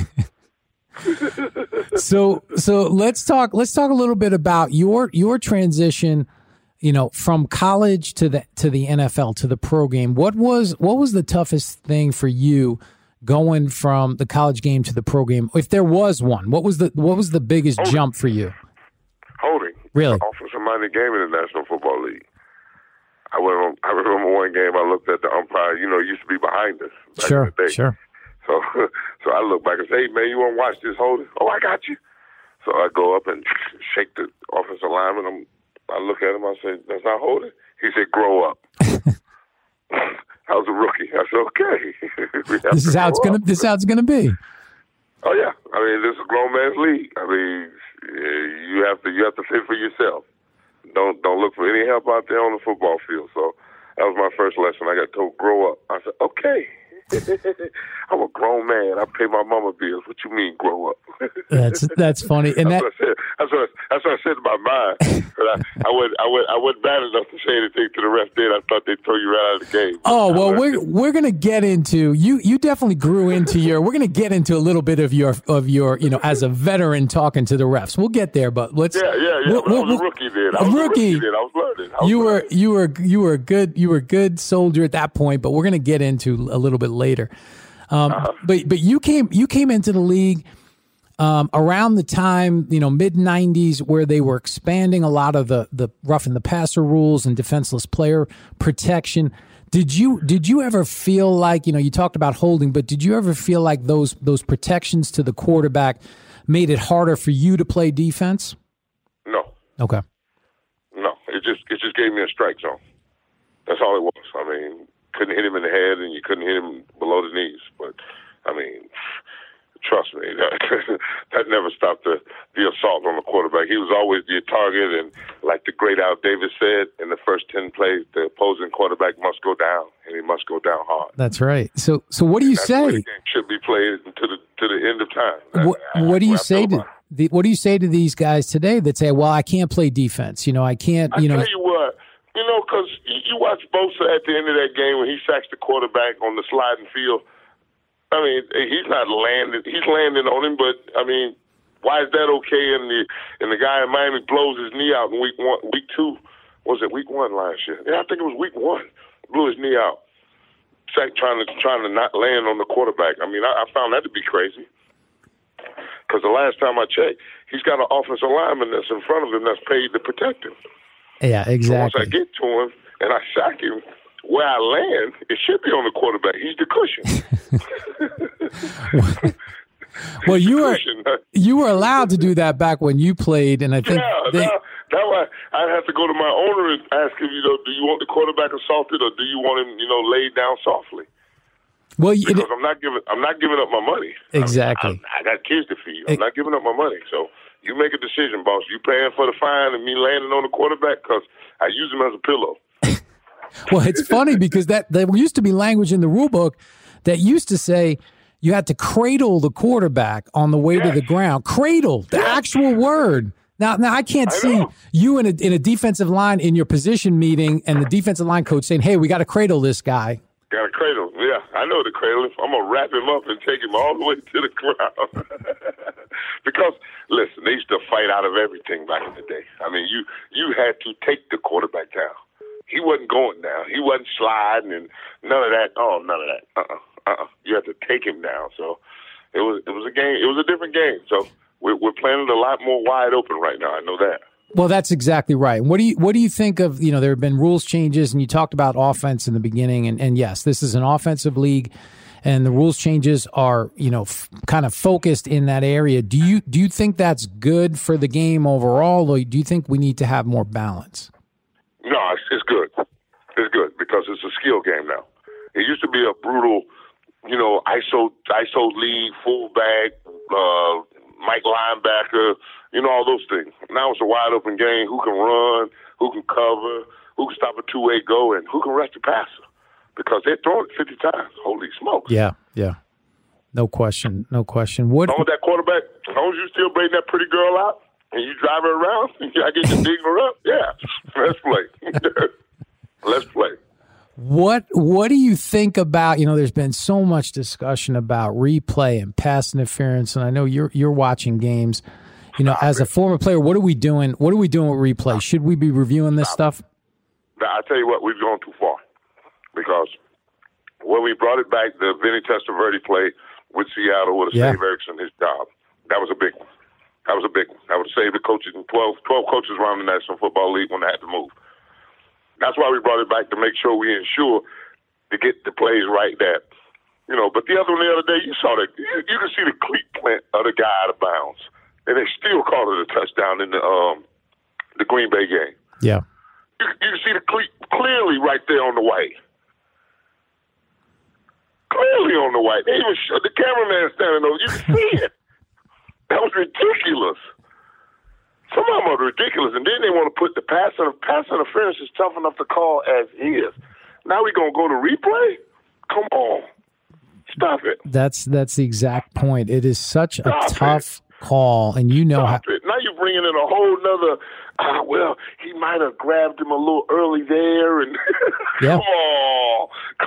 to hide all sharp objects. So let's talk a little bit about your transition. you know, from college to the NFL, to the pro game, what was the toughest thing for you going from the college game to the pro game? If there was one, what was the biggest holding jump for you? Holding. Really? Offensive minded game in the National Football League. I remember one game I looked at the umpire, you know, he used to be behind us. Sure, sure. So I look back and say, hey, man, you want to watch this holding? Oh, I got you. So I go up and shake the offensive lineman. I look at him. I say, that's not holding? He said, grow up. I was a rookie. I said, okay. This is how it's going to be. Oh, yeah. I mean, this is a grown man's league. I mean, you have to fit for yourself. Don't look for any help out there on the football field. So that was my first lesson. I got told, grow up. I said, okay. I'm a grown man. I pay my mama bills. What you mean, grow up? That's funny. And that's what I said in my mind. I wasn't bad enough to say anything to the ref. Then I thought they'd throw you right out of the game. Oh well, we're gonna get into you definitely grew into your. We're gonna get into a little bit of your you know, as a veteran talking to the refs. We'll get there, but let's. Yeah. I was a rookie then. I was learning. You were a good soldier at that point, but we're gonna get into a little bit later. But you came into the league around the time, you know, mid-90s, where they were expanding a lot of the roughing the passer rules and defenseless player protection. Did you ever feel like, you know, you talked about holding, but did you ever feel like those protections to the quarterback made it harder for you to play defense? No. Okay. No, it just gave me a strike zone. That's all it was. I mean, couldn't hit him in the head, and you couldn't hit him below the knees. But, I mean, trust me, that never stopped the assault on the quarterback. He was always your target, and like the great Al Davis said, in the first 10 plays, the opposing quarterback must go down, and he must go down hard. That's right. So what do you say? The game should be played to the end of time. What do you say to these guys today that say, "Well, I can't play defense. You know, I can't. You know." Tell you what. You know, because you watch Bosa at the end of that game when he sacks the quarterback on the sliding field. I mean, he's not landing. He's landing on him, but, I mean, why is that okay? And the guy in Miami blows his knee out in week two. Was it week one last year? Yeah, I think it was week one. Blew his knee out. Sack trying to not land on the quarterback. I mean, I found that to be crazy. Because the last time I checked, he's got an offensive lineman that's in front of him that's paid to protect him. Yeah, exactly. So once I get to him and I sack him, where I land, it should be on the quarterback. He's the cushion. Well, you were allowed to do that back when you played, and I think that way I'd have to go to my owner and ask him, you know, do you want the quarterback assaulted, or do you want him, you know, laid down softly? Well, because I'm not giving up my money. Exactly. I got kids to feed. I'm not giving up my money, so. You make a decision, boss. You paying for the fine and me landing on the quarterback, because I use him as a pillow. Well, it's funny because there used to be language in the rule book that used to say you had to cradle the quarterback on the way to the ground. Cradle, the actual word. Now I can't see you in a defensive line in your position meeting and the defensive line coach saying, hey, we got to cradle this guy. Got to cradle. Yeah, I know the cradle. I'm going to wrap him up and take him all the way to the ground. Because, listen, they used to fight out of everything back in the day. I mean, you had to take the quarterback down. He wasn't going down. He wasn't sliding and none of that. Oh, none of that. You had to take him down. So it was a game. It was a different game. So we're playing it a lot more wide open right now. I know that. Well, that's exactly right. What do you think of, you know, there have been rules changes, and you talked about offense in the beginning, and yes, this is an offensive league, and the rules changes are, you know, kind of focused in that area. Do you think that's good for the game overall, or do you think we need to have more balance? No, it's good. It's good because it's a skill game now. It used to be a brutal, you know, ISO lead, fullback, Mike linebacker, you know, all those things. Now it's a wide open game. Who can run? Who can cover? Who can stop a two-way go? And who can rush the passer? Because they're throwing it 50 times. Holy smokes. Yeah. No question. As long as that quarterback, as long as you still bring that pretty girl out and you drive her around, I get to dig her up. Yeah, let's play. Let's play. What do you think about, you know, there's been so much discussion about replay and pass interference, and I know you're watching games. You know, as a former player, what are we doing? What are we doing with replay? Should we be reviewing this stuff? I tell you what, we've gone too far, because when we brought it back, the Vinny Testaverde play with Seattle would have saved Erickson his job. That was a big one. That was a big one. That would have saved the coaches, 12 coaches around the National Football League when they had to move. That's why we brought it back, to make sure we ensure to get the plays right there. You know, but the other one the other day, you saw that. You could see the cleat plant of the guy out of bounds, and they still called it a touchdown in the Green Bay game. Yeah. You can see the cleat clearly right there on the white. Clearly on the white. They even showed the cameraman standing over. You can see it. That was ridiculous. Some of them are ridiculous, and then they want to put the pass interference. Pass interference is tough enough to call as is. Now we're going to go to replay? Come on. Stop it. That's the exact point. It is such a tough call, and you know how... Now you're bringing in a whole nother... well, he might have grabbed him a little early there. And Come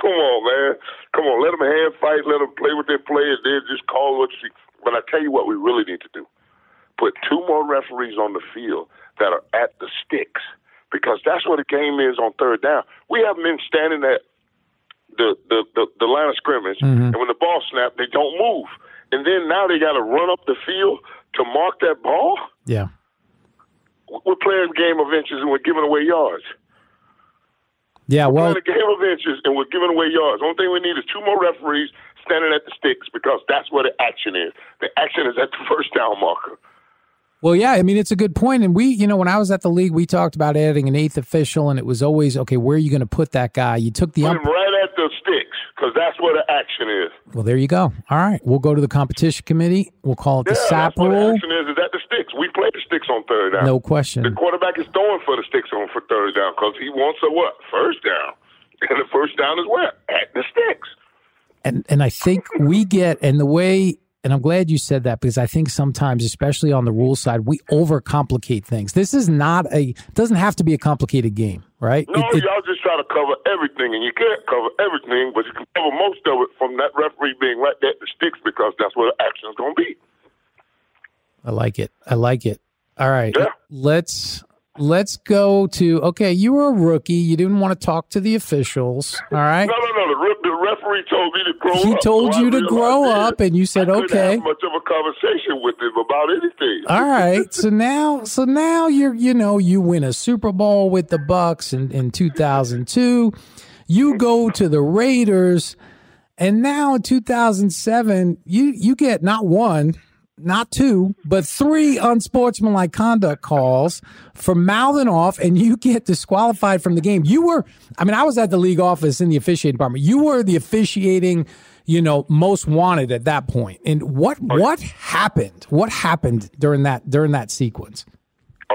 on, man. Come on, let them hand fight, let them play with their players. They just call what you see. But I tell you what we really need to do. Put two more referees on the field that are at the sticks, because that's where the game is on third down. We have men standing at the line of scrimmage, and when the ball snaps, they don't move. And then now they got to run up the field to mark that ball? Yeah. We're playing a game of inches and we're giving away yards. Yeah, well, we're playing a game of inches and we're giving away yards. Only thing we need is two more referees standing at the sticks, because that's where the action is. The action is at the first down marker. Well, yeah, I mean, it's a good point. And we, you know, when I was at the league, we talked about adding an eighth official, and it was always, okay, where are you going to put that guy? You took the him right at the sticks, because that's where the action is. Well, there you go. All right, we'll go to the competition committee. We'll call it the SAP rule. Where the action is at the sticks. We play the sticks on third down. No question. The quarterback is throwing for the sticks on for third down, because he wants a what? First down. And the first down is where? At the sticks. And I think we get, and the way... And I'm glad you said that, because I think sometimes, especially on the rule side, we overcomplicate things. This is not a, doesn't have to be a complicated game, right? No, y'all just try to cover everything, and you can't cover everything, but you can cover most of it from that referee being right there at the sticks, because that's where the action is going to be. I like it. I like it. All right. Yeah. Let's go to, okay, you were a rookie. You didn't want to talk to the officials, all right? No. The referee told me to grow up. He told you to grow up, and you said, okay. I couldn't have much of a conversation with him about anything. All right. So now you win a Super Bowl with the Bucks in 2002. You go to the Raiders, and now in 2007, you get not one, not two, but three unsportsmanlike conduct calls for mouthing off, and you get disqualified from the game. I was at the league office in the officiating department. You were the officiating, most wanted at that point. And what happened? What happened during that sequence?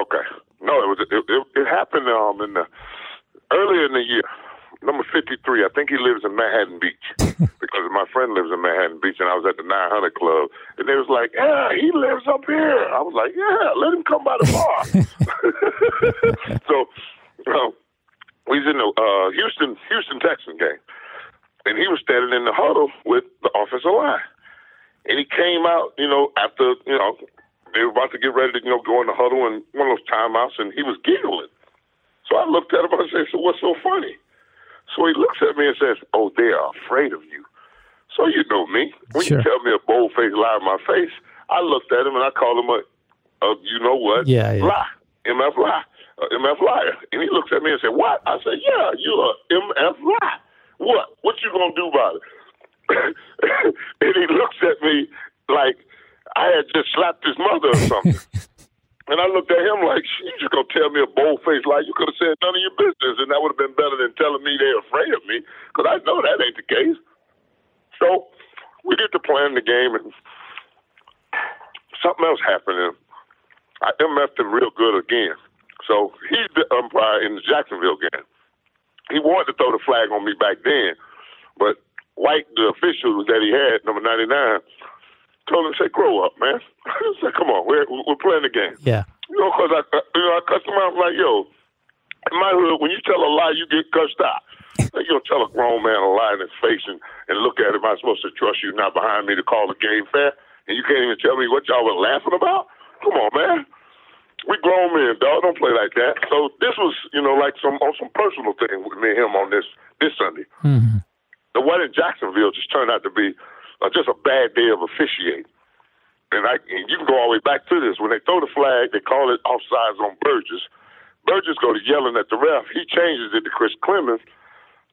Okay. No, it happened earlier in the year. Number 53, I think he lives in Manhattan Beach, because my friend lives in Manhattan Beach, and I was at the 900 Club, and they was like, yeah, he lives up here. I was like, yeah, let him come by the bar. So, we was in the Houston Texans game, and he was standing in the huddle with the offensive line. And he came out, after, they were about to get ready to, go in the huddle, and one of those timeouts, and he was giggling. So I looked at him, and I said, so what's so funny? So he looks at me and says, oh, they are afraid of you. So you know me. When you tell me a bold-faced lie in my face, I looked at him and I called him a you-know-what lie, MF lie, MF liar. And he looks at me and said, what? I said, yeah, you're an MF lie. What you going to do about it? And he looks at me like I had just slapped his mother or something. And I looked at him like, you just going to tell me a bold-faced lie. You could have said none of your business, and that would have been better than telling me they're afraid of me, because I know that ain't the case. So we get to playing the game, and something else happened. I MF'd him real good again. So he's the umpire in the Jacksonville game. He wanted to throw the flag on me back then, but White, the official that he had, number 99, told him, say, grow up, man. I said, come on, we're playing the game. Yeah. Because I cussed him out. I'm like, yo, in my hood, when you tell a lie, you get cussed out. Like, you don't tell a grown man a lie in his face and look at him. I'm supposed to trust you not behind me to call the game fair, and you can't even tell me what y'all were laughing about? Come on, man. We grown men, dog. Don't play like that. So this was, you know, like some personal thing with me and him on this Sunday. Mm-hmm. The one in Jacksonville just turned out to be just a bad day of officiating. And you can go all the way back to this. When they throw the flag, they call it offsides on Burgess. Burgess go to yelling at the ref. He changes it to Chris Clemens.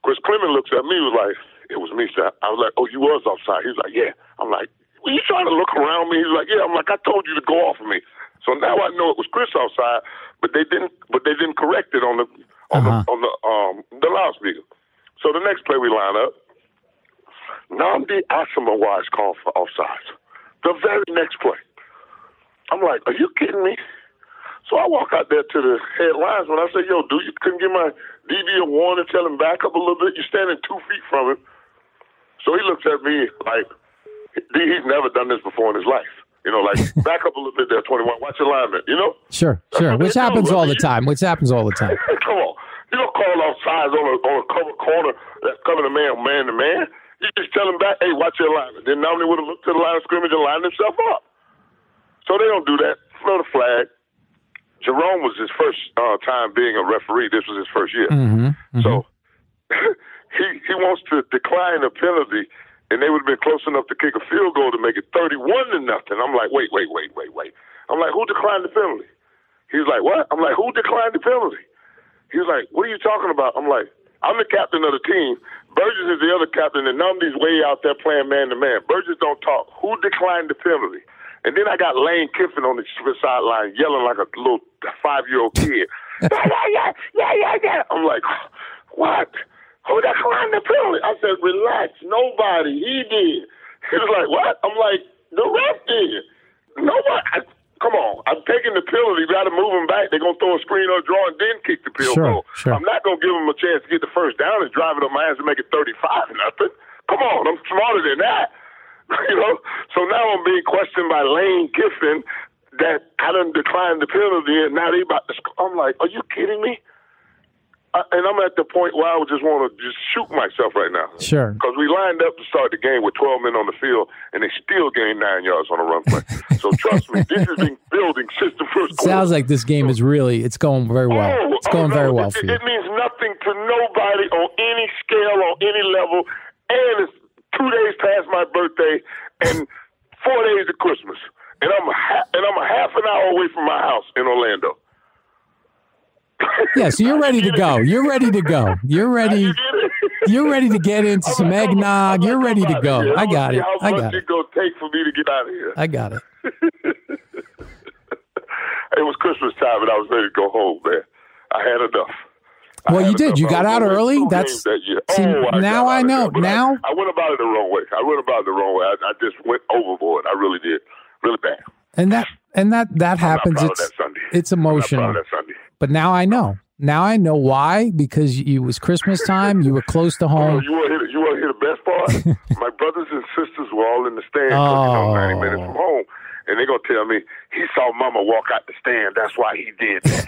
Chris Clemens looks at me, was like, it was me, sir. I was like, oh, you was offside. He was like, yeah. I'm like, were you trying to look around me? He's like, yeah. I'm like, I told you to go off of me. So now I know it was Chris offside, but they didn't correct it on the loudspeaker. So the next play we line up, Nnamdi Asomawaz called for offsides. The very next play. I'm like, are you kidding me? So I walk out there to the head linesman. I say, yo, dude, you couldn't give my DB a warning, tell him back up a little bit. You're standing 2 feet from him. So he looks at me like, he's never done this before in his life. You know, like, back up a little bit there, 21. Watch your lineman, you know? Sure. Which happens all the time. Come on. You don't call offsides on a cover corner that's covering a man to man. You just tell him back, hey, watch your lineman. Then Nominee would have looked to the line of scrimmage and lined himself up. So they don't do that. Throw the flag. Jerome was his first time being a referee. This was his first year. Mm-hmm. Mm-hmm. So he wants to decline a penalty, and they would have been close enough to kick a field goal to make it 31-0. I'm like, wait. I'm like, who declined the penalty? He's like, what? I'm like, who declined the penalty? He's like, what are you talking about? I'm like, I'm the captain of the team. Burgess is the other captain, and Namdi's way out there playing man-to-man. Burgess don't talk. Who declined the penalty? And then I got Lane Kiffin on the sideline yelling like a little 5-year-old kid. Yeah. I'm like, what? Who declined the penalty? I said, relax. Nobody. He did. He was like, what? I'm like, the ref did. Nobody. Come on. I'm taking the penalty. Got to move him back. They're going to throw a screen or a draw and then kick the field goal. Sure. I'm not going to give him a chance to get the first down and drive it up my ass and make it 35-0. Come on. I'm smarter than that. You know? So now I'm being questioned by Lane Kiffin that I done declined the penalty and now they about to score. I'm like, are you kidding me? And I'm at the point where I would just want to just shoot myself right now. Sure. Because we lined up to start the game with 12 men on the field, and they still gained 9 yards on a run play. So trust me, this has been building since the first quarter. Sounds like this game is really, it's going very well. It's going very well for you. It means nothing to nobody on any scale, on any level, and it's 2 days past my birthday and 4 days to Christmas. And I'm a half an hour away from my house in Orlando. Yeah, so you're ready to go. You're ready to get into some eggnog. You're ready to go. I got it. How much it's going to take for me to get out of here? I got it. It was Christmas time, and I was ready to go home, man. I had enough. Well, you did. You got out early. That's now I know. Now I went about it the wrong way. I just went overboard. I really did, really bad. And that happens. It's emotional. But now I know. Now I know why. Because it was Christmas time. You were close to home. You want to hear the best part? My brothers and sisters were all in the stand. Oh. 90 minutes from home, and they're gonna tell me he saw Mama walk out the stand. That's why he did that.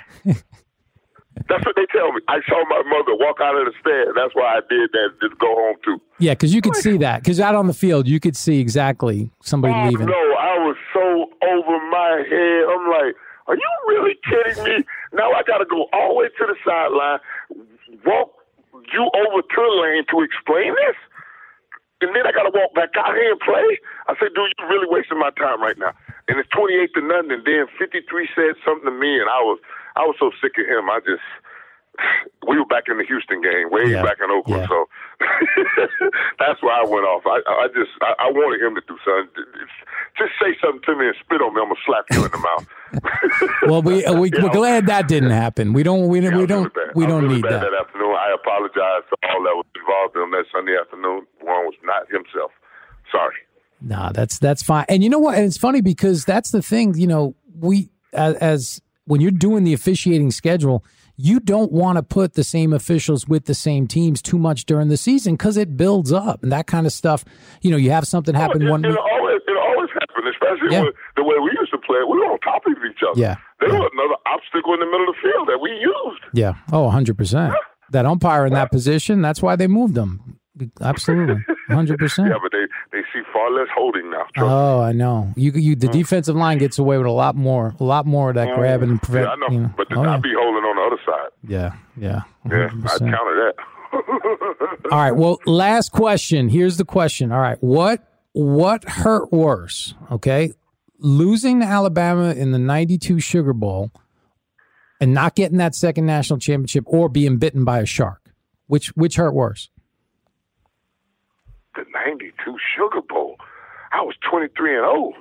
That's what they tell me. I saw my mother walk out of the stand. That's why I did that. Just go home, too. Yeah, because you could see that. Because out on the field, you could see exactly somebody leaving. No, I was so over my head. I'm like, are you really kidding me? Now I got to go all the way to the sideline, walk you over to the lane to explain this? And then I got to walk back out here and play? I said, dude, you're really wasting my time right now. And it's 28-0, and then 53 said something to me, and I was so sick of him. We were back in the Houston game, way back in Oakland. Yeah. So that's why I went off. I wanted him to do something. Just say something to me and spit on me. I'm gonna slap you in the mouth. Well, we're glad that didn't happen. We don't need that. That afternoon, I apologize to all that was involved in that Sunday afternoon. Warren was not himself. Sorry. Nah, that's fine. And you know what? And it's funny because that's the thing. You know, when you're doing the officiating schedule, you don't want to put the same officials with the same teams too much during the season because it builds up and that kind of stuff. You know, you have something happen one week. It always happens, especially with the way we used to play. We were on top of each other. Yeah. There was another obstacle in the middle of the field that we used. Yeah. Oh, 100%. That umpire in that position, that's why they moved them. Absolutely. 100%. Yeah, but they see far less holding now. truck. Oh, I know. You the defensive line gets away with a lot more of that grabbing and prevent. Yeah, I know. You know. But I'd be holding on the other side. Yeah. 100%. Yeah, I counted that. All right. Well, last question. Here's the question. All right. What hurt worse? Okay, losing to Alabama in the '92 Sugar Bowl and not getting that second national championship, or being bitten by a shark. Which hurt worse? The '92 Sugar Bowl. I was 23-0. I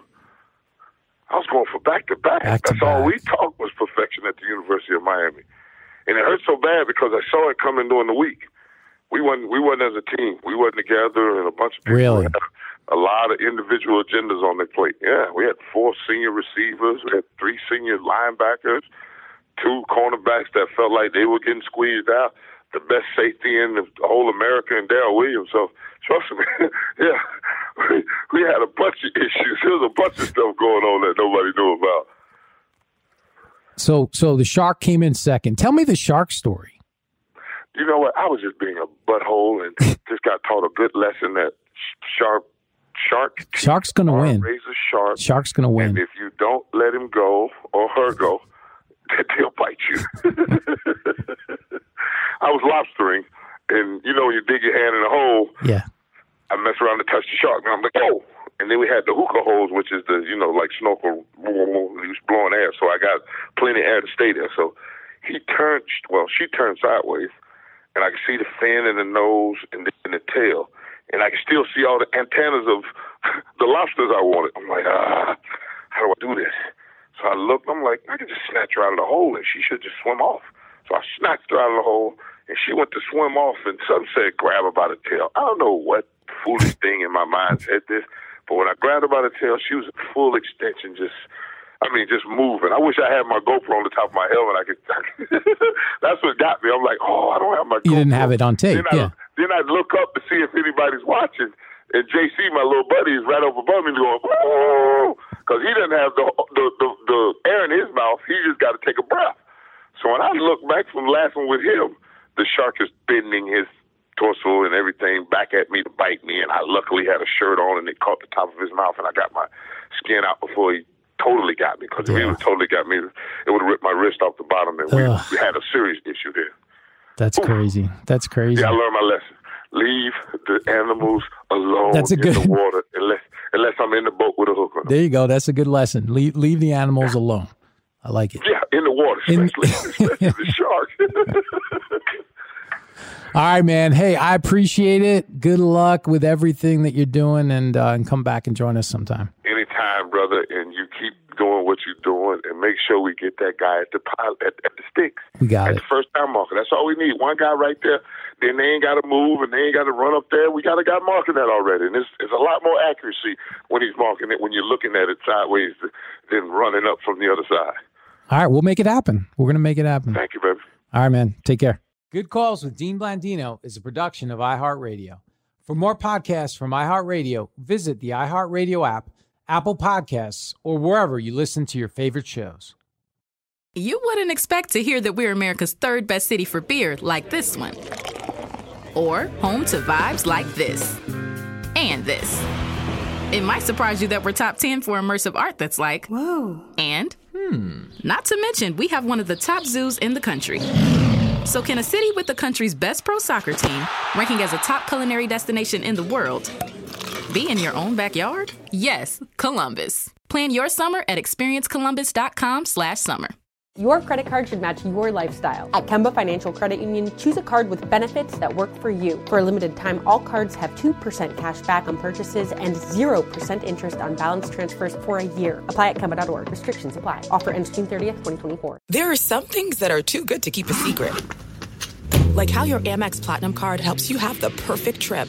was going for back-to-back. That's all we talked was perfection at the University of Miami, and it hurt so bad because I saw it coming during the week. We wasn't as a team. We wasn't together, and a bunch of people. Really. A lot of individual agendas on their plate. Yeah, we had 4 senior receivers. We had 3 senior linebackers, 2 cornerbacks that felt like they were getting squeezed out, the best safety in the whole America, and Darrell Williams. So, trust me, yeah, we had a bunch of issues. There was a bunch of stuff going on that nobody knew about. So the shark came in second. Tell me the shark story. You know what? I was just being a butthole and just got taught a good lesson that Shark's gonna win. Raise a shark. Shark's gonna win. And if you don't let him go or her go, they'll bite you. I was lobstering, and you know when you dig your hand in a hole. Yeah. I mess around and touch the shark, and I'm like, oh! And then we had the hookah holes, which is the like snorkel. He was blowing air, so I got plenty of air to stay there. So she turned sideways, and I could see the fin and the nose and the tail. And I can still see all the antennas of the lobsters I wanted. I'm like, how do I do this? So I looked, I'm like, I could just snatch her out of the hole and she should just swim off. So I snatched her out of the hole and she went to swim off and something said, grab her by the tail. I don't know what foolish thing in my mind said this, but when I grabbed her by the tail, she was in full extension, just moving. I wish I had my GoPro on the top of my helmet. That's what got me. I'm like, oh, I don't have my GoPro. You didn't have it on tape, yeah. Then I'd look up to see if anybody's watching, and JC, my little buddy, is right over above me going, oh, because he doesn't have the air in his mouth. He just got to take a breath. So when I look back from laughing with him, the shark is bending his torso and everything back at me to bite me, and I luckily had a shirt on, and it caught the top of his mouth, and I got my skin out before he totally got me, because if he would totally got me, it would have ripped my wrist off the bottom, and we had a serious issue there. That's crazy. That's crazy. Yeah, I learned my lesson. Leave the animals alone in the water unless I'm in the boat with a hook on them. There you go. That's a good lesson. Leave the animals alone. I like it. Yeah, in the water, especially the shark. All right, man. Hey, I appreciate it. Good luck with everything that you're doing, and come back and join us sometime. Anytime, brother, and you keep doing what you're doing, and make sure we get that guy at the sticks. We got it. At the first down marker. That's all we need. One guy right there. Then they ain't got to move, and they ain't got to run up there. We got a guy marking that already. And it's a lot more accuracy when he's marking it, when you're looking at it sideways, than running up from the other side. All right, we'll make it happen. We're going to make it happen. Thank you, baby. All right, man. Take care. Good Calls with Dean Blandino is a production of iHeartRadio. For more podcasts from iHeartRadio, visit the iHeartRadio app, Apple Podcasts, or wherever you listen to your favorite shows. You wouldn't expect to hear that we're America's third best city for beer like this one. Or home to vibes like this. And this. It might surprise you that we're top 10 for immersive art that's like, whoa. And not to mention, we have one of the top zoos in the country. So can a city with the country's best pro soccer team, ranking as a top culinary destination in the world, be in your own backyard? Yes, Columbus. Plan your summer at experiencecolumbus.com/summer. Your credit card should match your lifestyle. At Kemba Financial Credit Union, choose a card with benefits that work for you. For a limited time, all cards have 2% cash back on purchases and 0% interest on balance transfers for a year. Apply at Kemba.org. Restrictions apply. Offer ends June 30th, 2024. There are some things that are too good to keep a secret. Like how your Amex Platinum card helps you have the perfect trip.